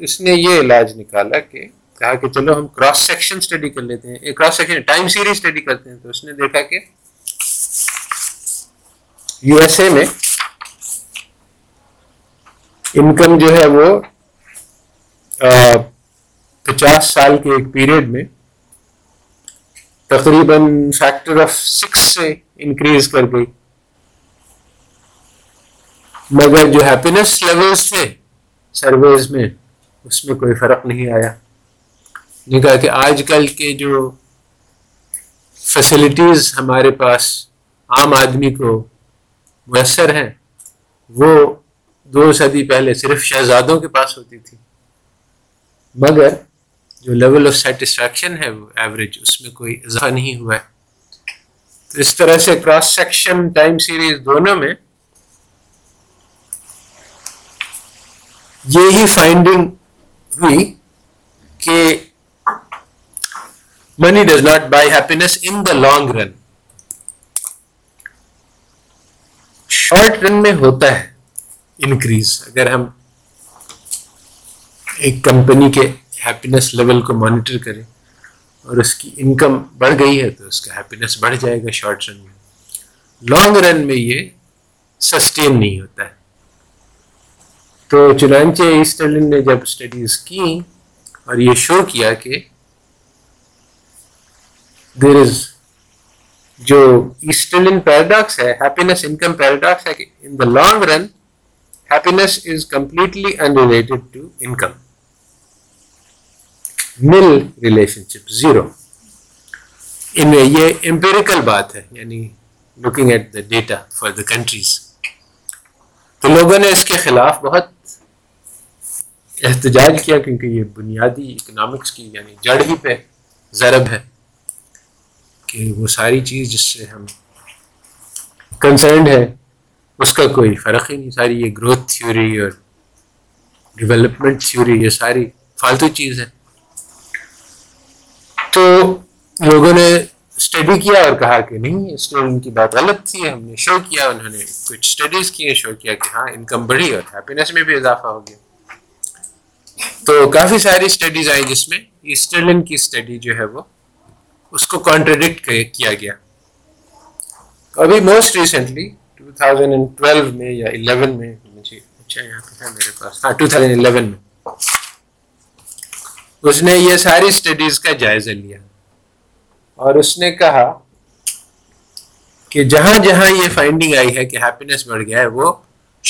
اس نے یہ علاج نکالا کہ کہا کہ چلو ہم کراس سیکشن اسٹڈی کر لیتے ہیں، ایک cross section time series study کرتے ہیں. تو اس نے دیکھا کہ یو ایس اے میں انکم جو ہے وہ پچاس سال کے ایک پیریڈ میں تقریباً فیکٹر آف سکس سے انکریز کر گئی، مگر جو ہیپینس لیولز تھے سرویز میں اس میں کوئی فرق نہیں آیا. یہ کہا کہ آج کل کے جو فیسلٹیز ہمارے پاس عام آدمی کو میسر ہیں وہ دو صدی پہلے صرف شہزادوں کے پاس ہوتی تھی، مگر جو لیول آف سیٹسفیکشن ہے وہ ایوریج، اس میں کوئی اضافہ نہیں ہوا ہے. تو اس طرح سے کراس سیکشن ٹائم سیریز دونوں میں یہی فائنڈنگ ہوئی کہ money does not buy happiness in the long run, short run میں ہوتا ہے انکریز. اگر ہم ایک کمپنی کے ہیپینس لیول کو مانیٹر کریں اور اس کی انکم بڑھ گئی ہے تو اس کا ہیپینس بڑھ جائے گا شارٹ رن میں، لانگ رن میں یہ سسٹین نہیں ہوتا ہے. تو چنانچہ ایسٹرلن نے جب اسٹڈیز کی اور یہ شو کیا کہ دیر از جو ایسٹرلن پیراڈاکس ہے، ہیپینس انکم پیراڈاکس ہے، کہ in the long run happiness is completely unrelated to income, null relationship, zero. ان یہ امپیریکل بات ہے، یعنی looking at the data for the countries. تو لوگوں نے اس کے خلاف بہت احتجاج کیا کیونکہ یہ بنیادی اکنامکس کی یعنی جڑ ہی پہ ضرب ہے، کہ وہ ساری چیز جس سے ہم کنسرنڈ ہے اس کا کوئی فرق ہی نہیں. ساری یہ گروتھ تھیوری اور ڈیولپمنٹ تھیوری یہ ساری فالتو چیز ہے. تو لوگوں نے اسٹڈی کیا اور کہا کہ نہیں، اسٹوڈنٹ ان کی بات غلط تھی، ہم نے شو کیا، انہوں نے کچھ اسٹڈیز کی، شو کیا کہ ہاں انکم بڑھی اور ہیپینس میں بھی اضافہ ہو گیا. تو کافی ساری اسٹڈیز آئی جس میں ایسٹرلن کی اسٹڈی جو ہے وہ اس کو کانٹرڈکٹ کیا گیا. ابھی most recently two thousand twelve میں یا الیون میں، مجھے اچھا یہاں پہ تھا میرے پاس، ہاں ٹو تھاؤزینڈ الیون میں اس نے یہ ساری اسٹڈیز کا جائزہ لیا اور اس نے کہا کہ جہاں جہاں یہ فائنڈنگ آئی ہے کہ ہیپینس بڑھ گیا ہے وہ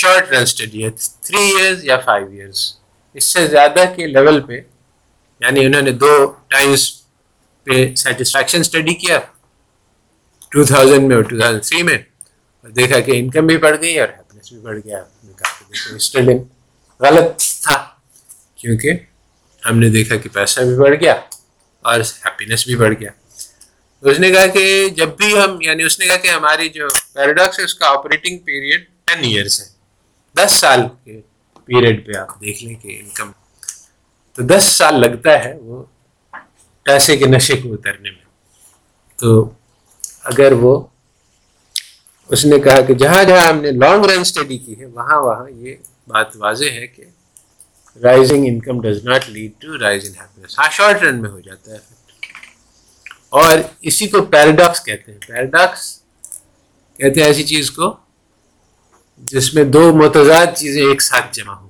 شارٹ رن اسٹڈی ہے، تھری ایئرز یا فائیو ایئرز، اس سے زیادہ کے لیول پہ. یعنی انہوں نے دو ٹائمز پہ سیٹسفیکشن اسٹڈی کیا، ٹو تھاؤزینڈ میں اور ٹو تھاؤزینڈ تھری میں، اور دیکھا کہ انکم بھی بڑھ گئی اور ہیپینس بھی بڑھ گیا. اسٹڈنگ غلط تھا کیونکہ ہم نے دیکھا کہ پیسہ بھی بڑھ گیا اور ہیپینس بھی بڑھ گیا. اس نے کہا کہ جب بھی ہم یعنی اس نے کہا کہ ہماری جو پیراڈاکس ہے اس کا آپریٹنگ پیریڈ ٹین ایئرس ہے، دس سال کے پیریڈ پہ آپ دیکھ لیں کہ انکم تو دس سال لگتا ہے وہ پیسے کے نشے کو اترنے میں. تو اگر وہ اس نے کہا کہ جہاں جہاں ہم نے لانگ رن اسٹڈی کی ہے وہاں وہاں یہ بات واضح ہے کہ rising income does not lead to rise in happiness. ہاں شارٹ رن میں ہو جاتا ہے. اور اسی کو پیراڈاکس کہتے ہیں. پیراڈاکس کہتے ہیں ایسی چیز کو جس میں دو متضاد چیزیں ایک ساتھ جمع ہوں.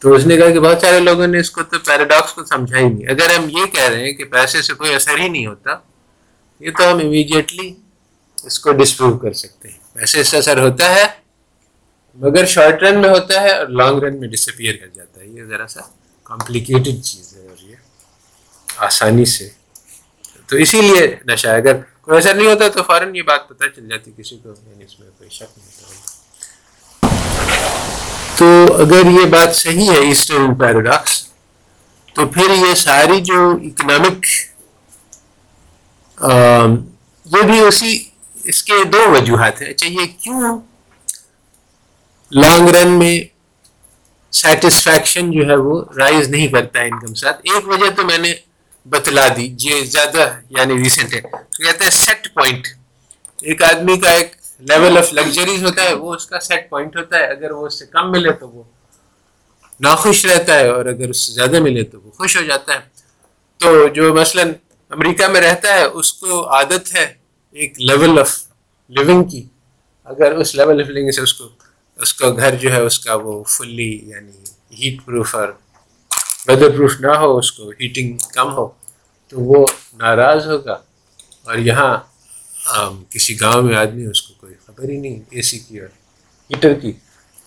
تو اس نے کہا کہ بہت سارے لوگوں نے اس کو تو پیراڈاکس کو سمجھا ہی نہیں. اگر ہم یہ کہہ رہے ہیں کہ پیسے سے کوئی اثر ہی نہیں ہوتا یہ تو ہم امیڈیٹلی اس کو ڈسپروو کر سکتے ہیں. پیسے سے اثر ہوتا ہے مگر شارٹ رن میں ہوتا ہے اور لانگ رن میں ڈس اپیئر کر جاتا ہے. یہ ذرا سا کمپلیکیٹڈ چیز ہے اور یہ آسانی سے تو اسی لیے نشہ اگر کوئی اثر نہیں ہوتا تو فوراً یہ بات پتہ چل جاتی کسی کو, یعنی اس میں کوئی شک نہیں ہوتا. تو اگر یہ بات صحیح ہے ایسٹرن پیراڈاکس تو پھر یہ ساری جو اکنامک یہ بھی اسی اس کے دو وجوہات ہیں. اچھا یہ کیوں لانگ رن میں سیٹسفیکشن جو ہے وہ رائز نہیں کرتا ہے انکم ساتھ. ایک وجہ تو میں نے بتلا دی, یہ زیادہ یعنی ریسنٹ ہے. تو کہتے ہیں سیٹ پوائنٹ. ایک آدمی کا ایک لیول آف لگژریز ہوتا ہے وہ اس کا سیٹ پوائنٹ ہوتا ہے. اگر وہ اس سے کم ملے تو وہ ناخوش رہتا ہے اور اگر اس سے زیادہ ملے تو وہ خوش ہو جاتا ہے. تو جو مثلاً امریکہ میں رہتا ہے اس کو عادت ہے ایک لیول آف لیونگ کی. اگر اس لیول آف لیونگ سے اس کو اس کا گھر جو ہے اس کا وہ فلی یعنی ہیٹ پروف اور ویدر پروف نہ ہو, اس کو ہیٹنگ کم ہو تو وہ ناراض ہوگا. اور یہاں آم, کسی گاؤں میں آدمی اس کو کوئی خبر ہی نہیں اے سی کی اور ہیٹر کی,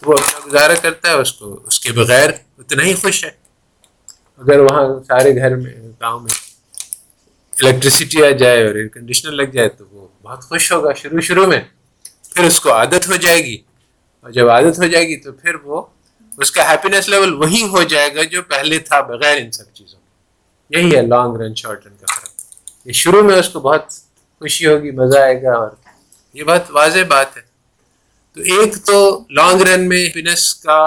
وہ اپنا گزارا کرتا ہے اس کو اس کے بغیر اتنا ہی خوش ہے. اگر وہاں سارے گھر میں گاؤں میں الیکٹریسٹی آ جائے اور ایئر کنڈیشنر لگ جائے تو وہ بہت خوش ہوگا شروع شروع میں. پھر اس کو عادت ہو جائے گی اور جب عادت ہو جائے گی تو پھر وہ اس کا ہیپینس لیول وہی ہو جائے گا جو پہلے تھا بغیر ان سب چیزوں کے. یہی ہے لانگ رن شارٹ رن کا فرق. یہ شروع میں اس کو بہت خوشی ہوگی, مزہ آئے گا, اور یہ بہت واضح بات ہے. تو ایک تو لانگ رن میں ہیپینس کا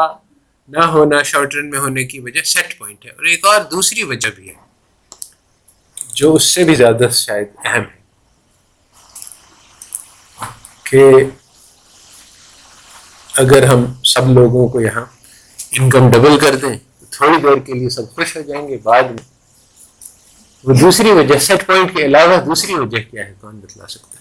نہ ہونا شارٹ رن میں ہونے کی وجہ سیٹ پوائنٹ ہے, اور ایک اور دوسری وجہ بھی ہے جو اس سے بھی زیادہ شاید اہم ہے کہ اگر ہم سب لوگوں کو یہاں انکم ڈبل کر دیں تو تھوڑی دیر کے لیے سب خوش ہو جائیں گے. بعد میں وہ دوسری وجہ سیٹ پوائنٹ کے علاوہ دوسری وجہ کیا ہے کون بتلا سکتا ہے؟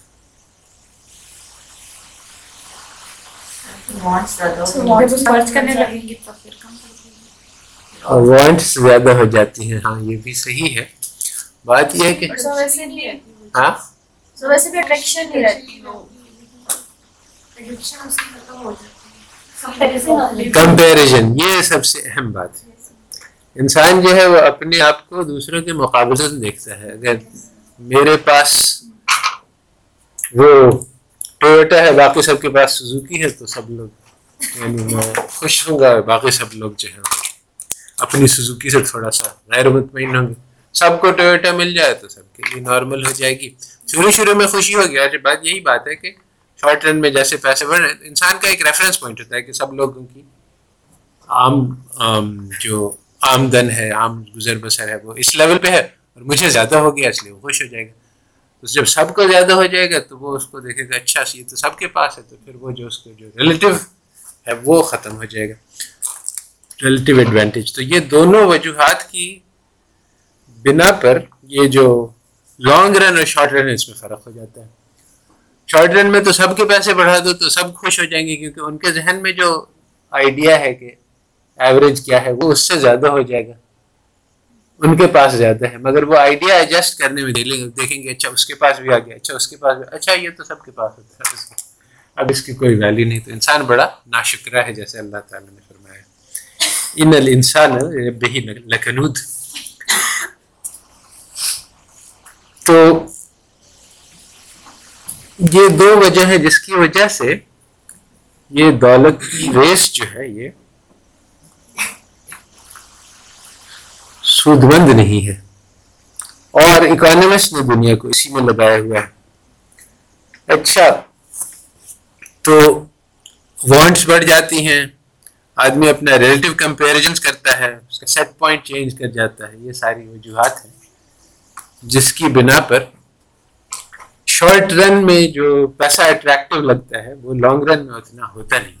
اور وانٹس زیادہ ہو جاتی ہیں. ہاں یہ بھی صحیح ہے. بات یہ ہے کہ ہاں تو ویسے بھی اٹریکشن نہیں رہتی, وہ کمپیریزن. یہ سب سے اہم بات ہے. انسان جو ہے وہ اپنے آپ کو دوسروں کے مقابلے سے دیکھتا ہے. اگر میرے پاس وہ ٹویوٹا ہے باقی سب کے پاس سوزوکی ہے تو سب لوگ یعنی میں خوش ہوں گا, باقی سب لوگ جو ہیں اپنی سوزوکی سے تھوڑا سا غیر مطمئن ہوں گے. سب کو ٹویوٹا مل جائے تو سب کے لیے نارمل ہو جائے گی, شروع شروع میں خوشی ہوگی. اور بات یہی بات ہے کہ شارٹ رن میں جیسے پیسے بڑھ رہے, انسان کا ایک ریفرنس پوائنٹ ہوتا ہے کہ سب لوگوں کی عام, عام جو آمدن ہے, عام گزر بسر ہے وہ اس لیول پہ ہے اور مجھے زیادہ ہو گیا اس لیے وہ خوش ہو جائے گا. تو جب سب کو زیادہ ہو جائے گا تو وہ اس کو دیکھے گا اچھا یہ تو سب کے پاس ہے, تو پھر وہ جو اس کو جو ریلیٹیو ہے وہ ختم ہو جائے گا, ریلیٹیو ایڈوانٹیج. تو یہ دونوں وجوہات کی بنا پر یہ جو لانگ رن اور شارٹ رن اس میں فرق ہو جاتا ہے. شارٹ رن میں تو سب کے پیسے بڑھا دو تو سب خوش ہو جائیں گے کیونکہ ان کے ذہن میں جو آئیڈیا ہے کہ ایوریج کیا ہے وہ اس سے زیادہ ہو جائے گا, ان کے پاس زیادہ ہے. مگر وہ آئیڈیا ایڈجسٹ کرنے میں دیکھیں گے اچھا اس کے پاس بھی آ گیا, اچھا اس کے پاس بھی, اچھا یہ تو سب کے پاس ہوتا ہے, اس کے اب اس کی کوئی ویلیو نہیں. تو انسان بڑا ناشکرہ ہے جیسے اللہ تعالیٰ نے فرمایا ان الانسان ربہ لکنود. تو یہ دو وجہ ہے جس کی وجہ سے یہ دولت کی ریس جو ہے یہ سود مند نہیں ہے. اور اکانومسٹ نے دنیا کو اسی میں لگایا ہوا ہے. اچھا تو وانٹس بڑھ جاتی ہیں, آدمی اپنا ریلیٹیو کمپیریزنس کرتا ہے, اس کا سیٹ پوائنٹ چینج کر جاتا ہے. یہ ساری وجوہات ہیں جس کی بنا پر شارٹ رن میں جو پیسہ اٹریکٹو لگتا ہے وہ لانگ رن میں اتنا ہوتا نہیں ہے.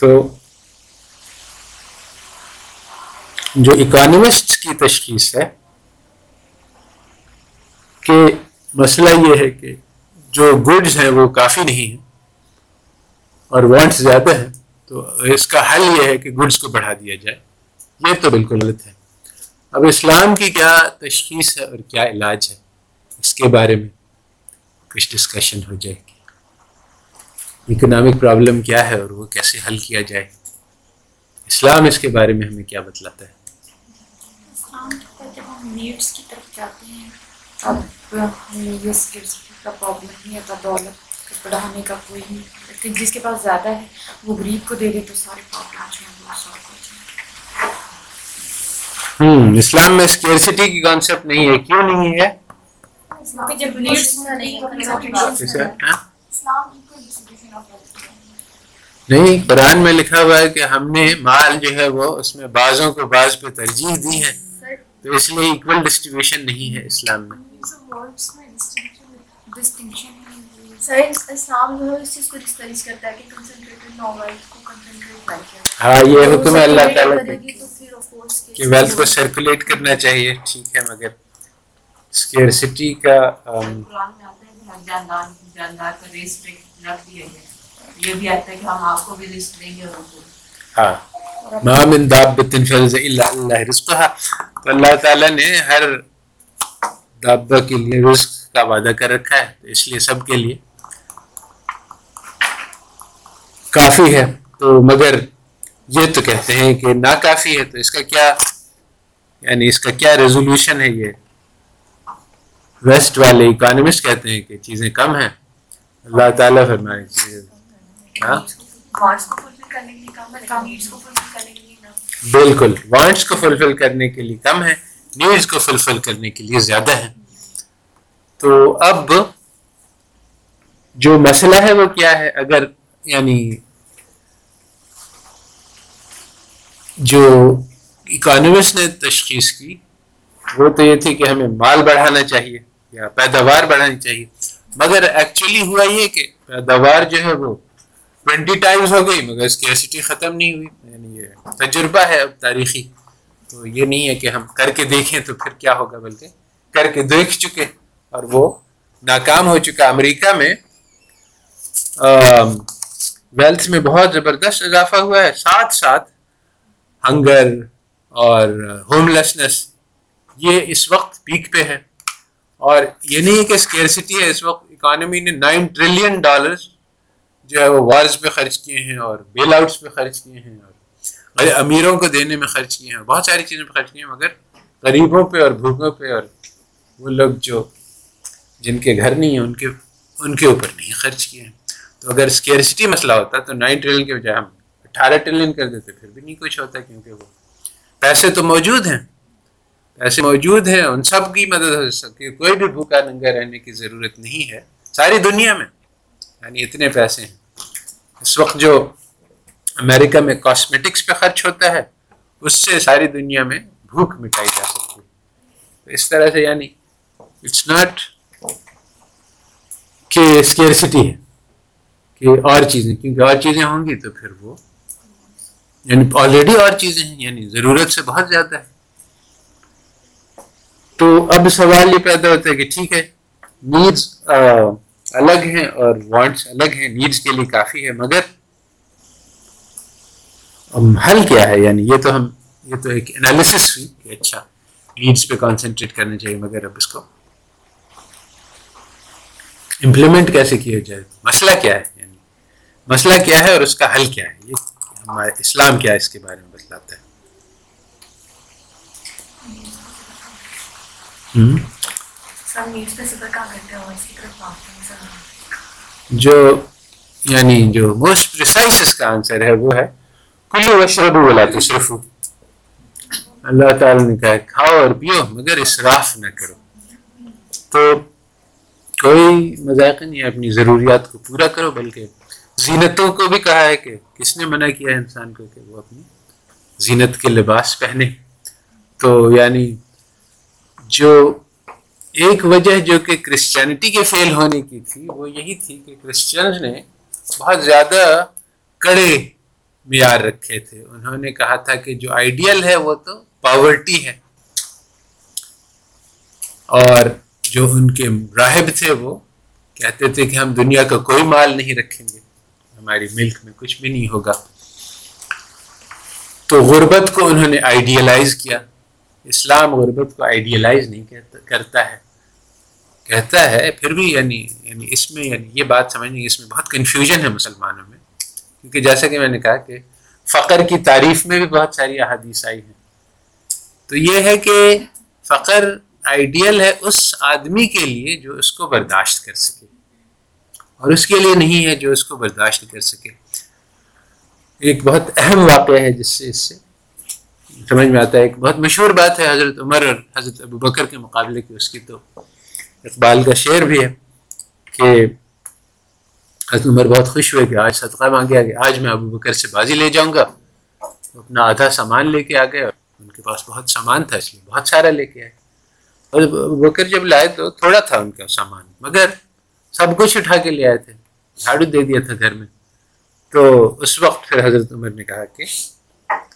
تو جو اکانومسٹ کی تشخیص ہے کہ مسئلہ یہ ہے کہ جو گڈز ہیں وہ کافی نہیں ہیں اور وانٹس زیادہ ہیں, تو اس کا حل یہ ہے کہ گڈز کو بڑھا دیا جائے. یہ تو بالکل غلط ہے. اب اسلام کی کیا تشخیص ہے اور کیا علاج ہے, اس کے بارے میں کچھ ڈسکشن ہو جائے گی. اکنامک پرابلم کیا ہے اور وہ کیسے حل کیا جائے, اسلام اس کے بارے میں ہمیں کیا بتلاتا ہے. اسلام جب ہم نیڈس کی طرف جاتے ہیں اب ہمیں یہ اسکرسٹی کا پرابلم نہیں ہے, تو دولت بڑھانے کا کوئی نہیں, جس کے پاس زیادہ ہے وہ غریب کو دے دے تو سارے پاپ آج میں سارے ہوں. اسلام میں اسکرسٹی کی کانسیپٹ نہیں ہے. کیوں نہیں ہے؟ جب نیڈس نہیں ہے. نہیں, قرآن میں لکھا ہوا ہے کہ ہم نے مال جو ہے وہ اس میں بعضوں کو بعض پہ ترجیح دی ہے, تو اس لیے ایکول ڈسٹریبیوشن نہیں ہے اسلام میں. ہاں, یہ حکم ہے اللہ تعالیٰ کہ ویلتھ کو سرکولیٹ کرنا چاہیے, ٹھیک ہے, مگر اسکیرسٹی کا یہ بھی آتا ہے کہ ہم آپ کو بھی رزق دیں گے. ہاں, ما من دابۃ فی الارض الا اللہ رزقها, تو اللہ تعالیٰ نے ہر دابہ کے لیے رزق کا وعدہ کر رکھا ہے, اس لیے سب کے لیے کافی ہے. تو مگر یہ تو کہتے ہیں کہ نا کافی ہے, تو اس کا کیا یعنی اس کا کیا ریزولوشن ہے؟ یہ ویسٹ والے اکانومسٹ کہتے ہیں کہ چیزیں کم ہیں, اللہ تعالیٰ فرمائے بالکل وانٹس کو فلفل کرنے کے لیے کم ہے, نیڈس کو فلفل کرنے کے لیے زیادہ ہے. تو اب جو مسئلہ ہے وہ کیا ہے؟ اگر یعنی جو اکانومسٹ نے تشخیص کی وہ تو یہ تھی کہ ہمیں مال بڑھانا چاہیے یا پیداوار بڑھانی چاہیے, مگر ایکچولی ہوا یہ کہ پیداوار جو ہے وہ ٹوینٹی ٹائمز ہو گئی مگر اسکیرسٹی ختم نہیں ہوئی. یعنی یہ تجربہ ہے اب تاریخی, تو یہ نہیں ہے کہ ہم کر کے دیکھیں تو پھر کیا ہوگا, بلکہ کر کے دیکھ چکے اور وہ ناکام ہو چکا. امریکہ میں ویلتھ میں بہت زبردست اضافہ ہوا ہے, ساتھ ساتھ ہنگر اور ہوم لیسنس یہ اس وقت پیک پہ ہے. اور یہ نہیں کہ اسکیرسٹی ہے, اس وقت اکانومی نے نائن ٹریلین ڈالرز جو ہے وہ وارز پہ خرچ کیے ہیں اور بیل آؤٹس پہ خرچ کیے ہیں اور امیروں کو دینے میں خرچ کیے ہیں, بہت ساری چیزیں پہ خرچ کیے ہیں, مگر غریبوں پہ اور بھوکوں پہ اور وہ لوگ جو جن کے گھر نہیں ہیں ان کے ان کے اوپر نہیں خرچ کیے ہیں. تو اگر اسکیرسٹی مسئلہ ہوتا تو نائن ٹریلین کے بجائے ہم اٹھارہ ٹریلین کر دیتے, پھر بھی نہیں کچھ ہوتا, کیونکہ وہ پیسے تو موجود ہیں, پیسے موجود ہیں, ان سب کی مدد ہو سکتی ہے, کوئی بھی بھوکا ننگا رہنے کی ضرورت نہیں ہے ساری دنیا میں. یعنی اتنے پیسے ہیں اس وقت جو امریکہ میں کاسمیٹکس پہ خرچ ہوتا ہے, اس سے ساری دنیا میں بھوک مٹائی جا سکتی ہے. تو اس طرح سے یعنی اٹس ناٹ کہ اسکیرسٹی ہے کہ اور چیزیں, کیونکہ اور چیزیں ہوں گی تو پھر وہ یعنی آلریڈی اور چیزیں ہیں, یعنی ضرورت سے بہت زیادہ ہے. تو اب سوال یہ پیدا ہوتا ہے کہ ٹھیک ہے, نیڈس الگ ہیں اور وانٹس الگ ہیں, نیڈس کے لیے کافی ہے, مگر حل کیا ہے؟ یعنی یہ تو ہم یہ تو ایک انالیسس ہوئی کہ اچھا نیڈس پہ کانسنٹریٹ کرنا چاہیے, مگر اب اس کو امپلیمنٹ کیسے کیا جائے؟ مسئلہ کیا ہے, یعنی مسئلہ کیا ہے اور اس کا حل کیا ہے, یہ ہمارے اسلام کیا ہے اس کے بارے میں بتلاتا ہے. جو یعنی جو موسٹ پریسائز اس کا آنسر ہے وہ ہے کلو وشربو ولا تسرفو. اللہ تعالیٰ نے کہا کھاؤ اور پیو مگر اسراف نہ کرو. تو کوئی مذاق نہیں, اپنی ضروریات کو پورا کرو, بلکہ زینتوں کو بھی کہا ہے کہ کس نے منع کیا ہے انسان کو کہ وہ اپنی زینت کے لباس پہنے. تو یعنی جو ایک وجہ جو کہ کرسچینٹی کے فیل ہونے کی تھی وہ یہی تھی کہ کرسچنز نے بہت زیادہ کڑے معیار رکھے تھے. انہوں نے کہا تھا کہ جو آئیڈیل ہے وہ تو پاورٹی ہے، اور جو ان کے راہب تھے وہ کہتے تھے کہ ہم دنیا کا کوئی مال نہیں رکھیں گے، ہماری ملک میں کچھ بھی نہیں ہوگا. تو غربت کو انہوں نے آئیڈیلائز کیا. اسلام غربت کو آئیڈیلائز نہیں کرتا ہے، کہتا ہے پھر بھی یعنی یعنی اس میں یعنی یہ بات سمجھنے اس میں بہت کنفیوژن ہے مسلمانوں میں، کیونکہ جیسا کہ میں نے کہا کہ فقر کی تعریف میں بھی بہت ساری احادیث آئی ہیں. تو یہ ہے کہ فقر آئیڈیل ہے اس آدمی کے لیے جو اس کو برداشت کر سکے، اور اس کے لیے نہیں ہے جو اس کو برداشت کر سکے. ایک بہت اہم واقعہ ہے جس سے اس سے سمجھ میں آتا ہے، ایک بہت مشہور بات ہے حضرت عمر اور حضرت ابو بکر کے مقابلے کی. اس کی تو اقبال کا شعر بھی ہے کہ حضرت عمر بہت خوش ہوئے کہ آج صدقہ مانگے کہ آج میں ابو بکر سے بازی لے جاؤں گا. اپنا آدھا سامان لے کے آ گئے، ان کے پاس بہت سامان تھا اس لیے بہت سارا لے کے آئے. اور بکر جب لائے تو تھوڑا تھا ان کا سامان، مگر سب کچھ اٹھا کے لے آئے تھے، جھاڑو دے دیا تھا گھر میں. تو اس وقت پھر حضرت عمر نے کہا کہ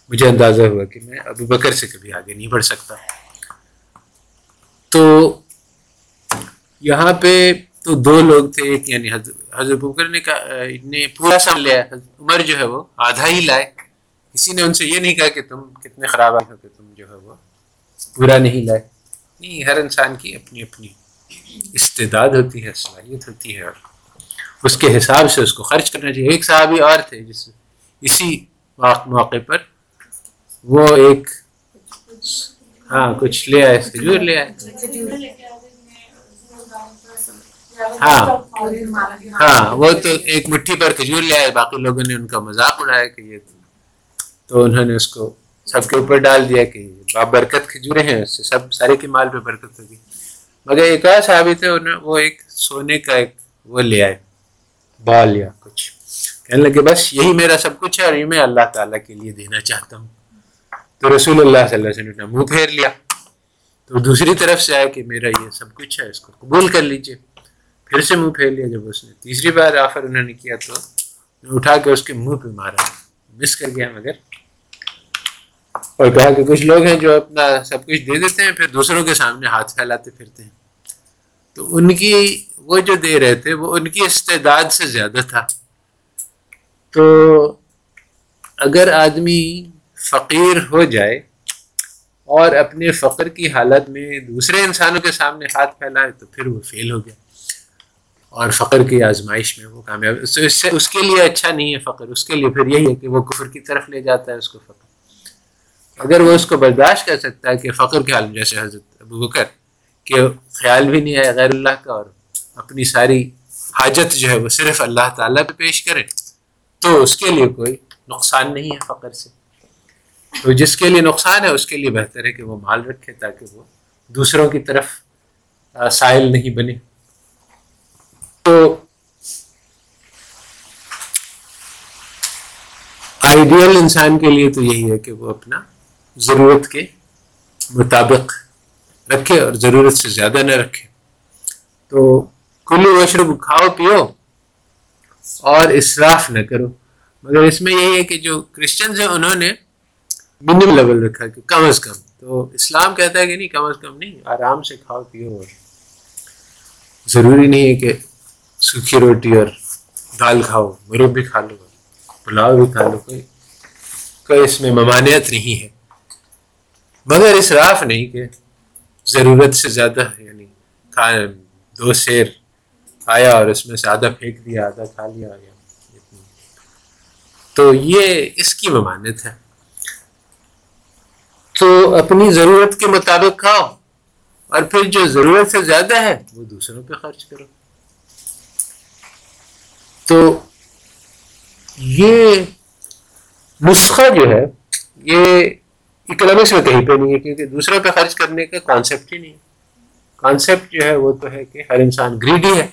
مجھے اندازہ ہوا کہ میں ابو بکر سے کبھی آگے نہیں بڑھ سکتا. تو یہاں پہ تو دو لوگ تھے، ایک یعنی حضرت ابو بکر نے کہا نے پورا سامان لیا، حضرت عمر جو ہے وہ آدھا ہی لائے. کسی نے ان سے یہ نہیں کہا کہ تم کتنے خراب آئے ہو کہ تم جو ہے وہ پورا نہیں لائے. ہر انسان کی اپنی اپنی استعداد ہوتی ہے، صلاحیت ہوتی ہے، اور اس کے حساب سے اس کو خرچ کرنا چاہیے. ایک صحابی اور تھے جس اسی موقع پر وہ ایک ہاں کچھ لے آئے، کھجور لے آئے. ہاں ہاں وہ تو ایک مٹھی پر کھجور لے آئے، باقی لوگوں نے ان کا مذاق اڑایا کہ یہ، تو انہوں نے اس کو سب کے اوپر ڈال دیا کہ با برکت کھجورے ہیں، اس سے سب سارے کے مال پہ برکت ہوگی. مگر ایک اور صحابی تھے وہ ایک سونے کا ایک وہ لے آئے بال یا کچھ، کہنے لگے بس یہی میرا سب کچھ ہے اور یہ میں اللہ تعالیٰ کے لیے دینا چاہتا ہوں. تو رسول اللہ صلی اللہ علیہ وسلم نے منہ پھیر لیا. تو دوسری طرف سے آیا کہ میرا یہ سب کچھ ہے، اس کو قبول کر لیجئے. پھر سے منہ پھیر لیا. جب اس نے تیسری بار آفر انہوں نے کیا تو اٹھا کے اس کے منہ پہ مارا، مس کر گیا مگر، اور کہا کہ کچھ لوگ ہیں جو اپنا سب کچھ دے دیتے ہیں پھر دوسروں کے سامنے ہاتھ پھیلاتے پھرتے ہیں. تو ان کی وہ جو دے رہے تھے وہ ان کی استعداد سے زیادہ تھا. تو اگر آدمی فقیر ہو جائے اور اپنے فقر کی حالت میں دوسرے انسانوں کے سامنے ہاتھ پھیلائے تو پھر وہ فیل ہو گیا، اور فقر کی آزمائش میں وہ کامیاب. اس سے اس کے لیے اچھا نہیں ہے فقر، اس کے لیے پھر یہی ہے کہ وہ کفر کی طرف لے جاتا ہے اس کو فقر. اگر وہ اس کو برداشت کر سکتا ہے کہ فقر کے حال میں جیسے حضرت ابو بکر کہ خیال بھی نہیں آیا غیر اللہ کا، اور اپنی ساری حاجت جو ہے وہ صرف اللہ تعالیٰ پہ پیش کرے، تو اس کے لیے کوئی نقصان نہیں ہے فقر سے. تو جس کے لیے نقصان ہے اس کے لیے بہتر ہے کہ وہ مال رکھے تاکہ وہ دوسروں کی طرف سائل نہیں بنے. تو آئیڈیل انسان کے لیے تو یہی ہے کہ وہ اپنا ضرورت کے مطابق رکھے اور ضرورت سے زیادہ نہ رکھے. تو کلو وشرب، کھاؤ پیو اور اسراف نہ کرو. مگر اس میں یہی ہے کہ جو کرسچنز ہیں انہوں نے منیمم لیول رکھا کہ کم از کم. تو اسلام کہتا ہے کہ نہیں، کم از کم نہیں، آرام سے کھاؤ پیو. اور ضروری نہیں ہے کہ سوکھی روٹی اور دال کھاؤ، مرغ بھی کھا لو، پلاؤ بھی کھا لو، کوئی کوئی اس میں ممانعت نہیں ہے. مگر اسراف نہیں کہ ضرورت سے زیادہ، یعنی کھانا دو سیر کھایا اور اس میں سے آدھا پھینک دیا، آدھا کھا لیا. تو یہ اس کی ممانعت ہے. تو اپنی ضرورت کے مطابق کھاؤ اور پھر جو ضرورت سے زیادہ ہے وہ دوسروں پہ خرچ کرو. تو یہ نسخہ جو ہے یہ اکنامکس میں کہیں پہ نہیں ہے، کیونکہ دوسروں پہ خرچ کرنے کا کانسیپٹ ہی نہیں ہے. کانسیپٹ جو ہے وہ تو ہے کہ ہر انسان گریڈی ہے،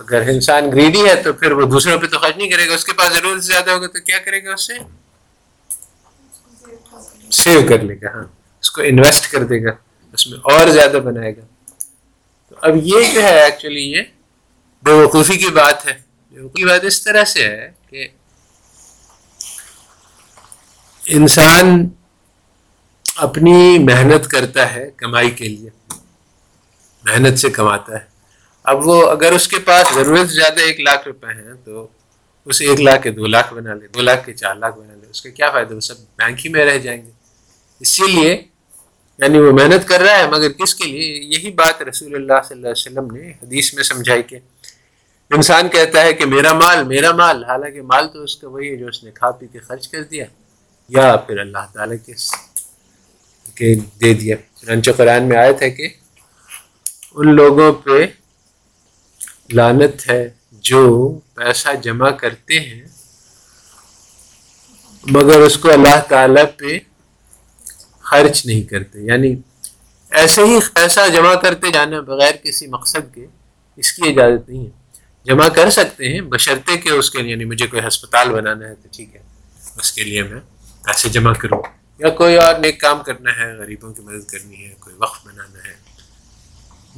اگر انسان گریڈی ہے تو پھر وہ دوسروں پہ تو خرچ نہیں کرے گا, اس کے پاس ضرورت سے زیادہ ہوگا تو کیا کرے گا, اس سے سیو کر لے گا, ہاں اس کو انویسٹ کر دے گا, اس میں اور زیادہ بنائے گا. تو اب یہ جو ہے ایکچولی یہ بیوقوفی کی بات ہے. بیوقوفی کی بات اس طرح سے ہے کہ انسان اپنی محنت کرتا ہے کمائی کے لیے, محنت سے کماتا ہے. اب وہ اگر اس کے پاس ضرورت سے زیادہ ایک لاکھ روپے ہیں تو اس ایک لاکھ کے دو لاکھ بنا لے, دو لاکھ کے چار لاکھ بنا لے, اس کے کیا فائدہ, وہ سب بینک ہی میں رہ جائیں گے. اسی لیے یعنی وہ محنت کر رہا ہے مگر کس کے لیے. یہی بات رسول اللہ صلی اللہ علیہ وسلم نے حدیث میں سمجھائی کہ انسان کہتا ہے کہ میرا مال میرا مال, حالانکہ مال تو اس کا وہی ہے جو اس نے کھا پی کے خرچ کر دیا یا پھر اللہ تعالیٰ کے کہ دے دیا. چنانچہ قرآن میں آیت ہے کہ ان لوگوں پہ لعنت ہے جو پیسہ جمع کرتے ہیں مگر اس کو اللہ تعالیٰ پہ خرچ نہیں کرتے. یعنی ایسے ہی پیسہ جمع کرتے جانا بغیر کسی مقصد کے, اس کی اجازت نہیں ہے. جمع کر سکتے ہیں بشرطے کہ اس کے لیے, یعنی مجھے کوئی ہسپتال بنانا ہے تو ٹھیک ہے اس کے لیے میں پیسے جمع کروں, یا کوئی اور نیک کام کرنا ہے, غریبوں کی مدد کرنی ہے, کوئی وقف بنانا ہے,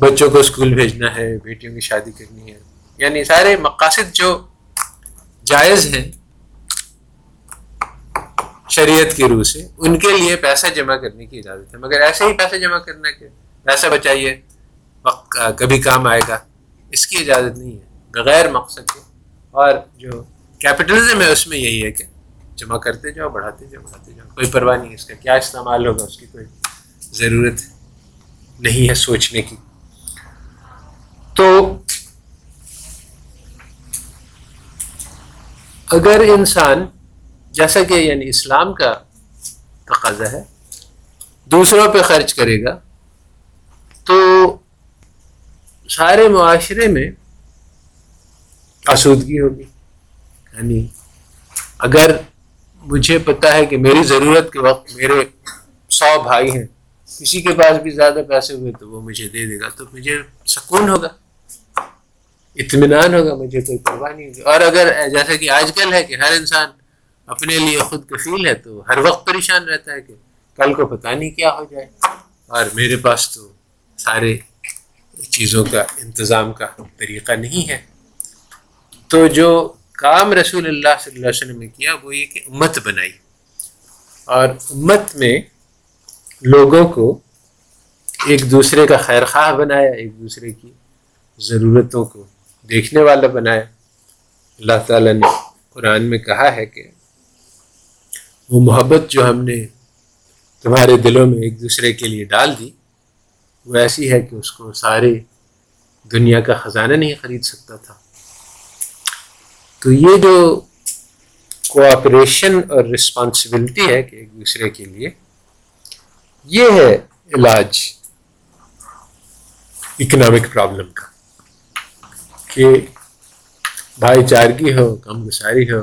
بچوں کو اسکول بھیجنا ہے, بیٹیوں کی شادی کرنی ہے, یعنی سارے مقاصد جو جائز ہیں شریعت کی روح سے, ان کے لیے پیسہ جمع کرنے کی اجازت ہے. مگر ایسے ہی پیسہ جمع کرنا کہ پیسہ بچائیے وقت کبھی کام آئے گا, اس کی اجازت نہیں ہے بغیر مقصد کے. اور جو کیپٹلزم ہے اس میں یہی ہے کہ جمع کرتے جاؤ, بڑھاتے جاؤ بڑھاتے جاؤ, کوئی پرواہ نہیں ہے اس کا کیا استعمال ہوگا, اس کی کوئی ضرورت نہیں ہے سوچنے کی. تو اگر انسان, جیسا کہ یعنی اسلام کا تقاضا ہے, دوسروں پہ خرچ کرے گا تو سارے معاشرے میں آسودگی ہوگی. یعنی اگر مجھے پتہ ہے کہ میری ضرورت کے وقت میرے سو بھائی ہیں, کسی کے پاس بھی زیادہ پیسے ہوئے تو وہ مجھے دے دے گا, تو مجھے سکون ہوگا, اطمینان ہوگا, مجھے کوئی پرواہ نہیں ہوگی. اور اگر جیسا کہ آج کل ہے کہ ہر انسان اپنے لیے خود کفیل ہے تو ہر وقت پریشان رہتا ہے کہ کل کو پتہ نہیں کیا ہو جائے, اور میرے پاس تو سارے چیزوں کا انتظام کا طریقہ نہیں ہے. تو جو کام رسول اللہ صلی اللہ علیہ وسلم نے کیا وہ یہ کہ امت بنائی, اور امت میں لوگوں کو ایک دوسرے کا خیر خواہ بنایا, ایک دوسرے کی ضرورتوں کو دیکھنے والا بنایا. اللہ تعالیٰ نے قرآن میں کہا ہے کہ وہ محبت جو ہم نے تمہارے دلوں میں ایک دوسرے کے لیے ڈال دی وہ ایسی ہے کہ اس کو سارے دنیا کا خزانہ نہیں خرید سکتا تھا. تو یہ جو کوآپریشن اور رسپانسبلٹی ہے کہ ایک دوسرے کے لیے, یہ ہے علاج اکنامک پرابلم کا, کہ بھائی چارگی ہو, کم گساری ہو,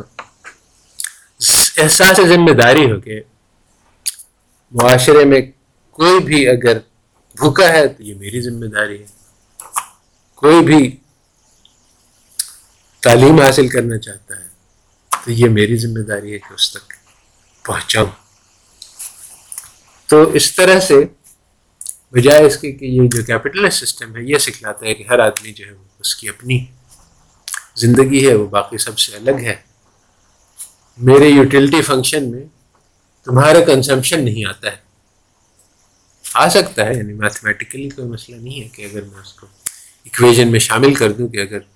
احساس ذمہ داری ہو کہ معاشرے میں کوئی بھی اگر بھوکا ہے تو یہ میری ذمہ داری ہے, کوئی بھی تعلیم حاصل کرنا چاہتا ہے تو یہ میری ذمہ داری ہے کہ اس تک پہنچاؤں. تو اس طرح سے بجائے اس کے کہ یہ جو کیپٹلسٹ سسٹم ہے یہ سکھلاتا ہے کہ ہر آدمی جو ہے اس کی اپنی زندگی ہے, وہ باقی سب سے الگ ہے, میرے یوٹیلٹی فنکشن میں تمہارا کنزمپشن نہیں آتا ہے. آ سکتا ہے, یعنی میتھمیٹیکلی کوئی مسئلہ نہیں ہے کہ اگر میں اس کو ایکویژن میں شامل کر دوں کہ اگر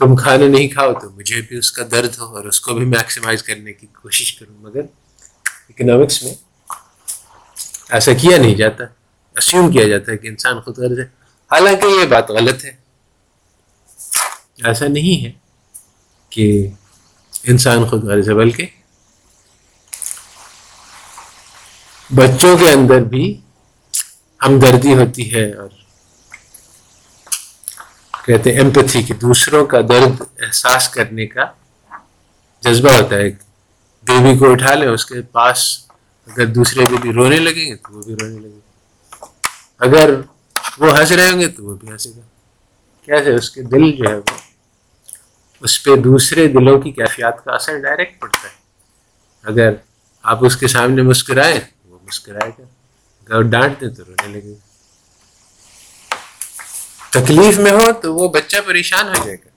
تم کھانا نہیں کھاؤ تو مجھے بھی اس کا درد ہو اور اس کو بھی میکسیمائز کرنے کی کوشش کروں, مگر اکنامکس میں ایسا کیا نہیں جاتا. اسیوم کیا جاتا ہے کہ انسان خود غرض ہے, حالانکہ یہ بات غلط ہے. ایسا نہیں ہے کہ انسان خود غرض ہے, بلکہ بچوں کے اندر بھی ہمدردی ہوتی ہے, اور کہتے ہیں ایمپتھی, کہ دوسروں کا درد احساس کرنے کا جذبہ ہوتا ہے. بیبی کو اٹھا لیں, اس کے پاس اگر دوسرے بیبی رونے لگیں گے تو وہ بھی رونے لگیں گے, اگر وہ ہنس رہے ہوں گے تو وہ بھی ہنسے گا. کیسے اس کے دل جو ہے وہ اس پہ دوسرے دلوں کی کیفیات کا اثر ڈائریکٹ پڑتا ہے. اگر آپ اس کے سامنے مسکرائیں وہ مسکرائے گا, اگر ڈانٹ دیں تو رونے لگے گا, تکلیف میں ہو تو وہ بچہ پریشان ہو جائے گا.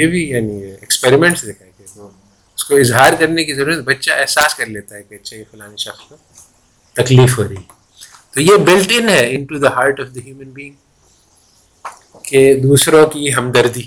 یہ بھی یعنی ایکسپیریمنٹس دکھائے کہ اس کو اظہار کرنے کی ضرورت, بچہ احساس کر لیتا ہے کہ اچھا یہ فلانے شخص کو تکلیف ہو رہی ہے. تو یہ بلٹ ان ہے into the heart of the human being کہ دوسروں کی ہمدردی,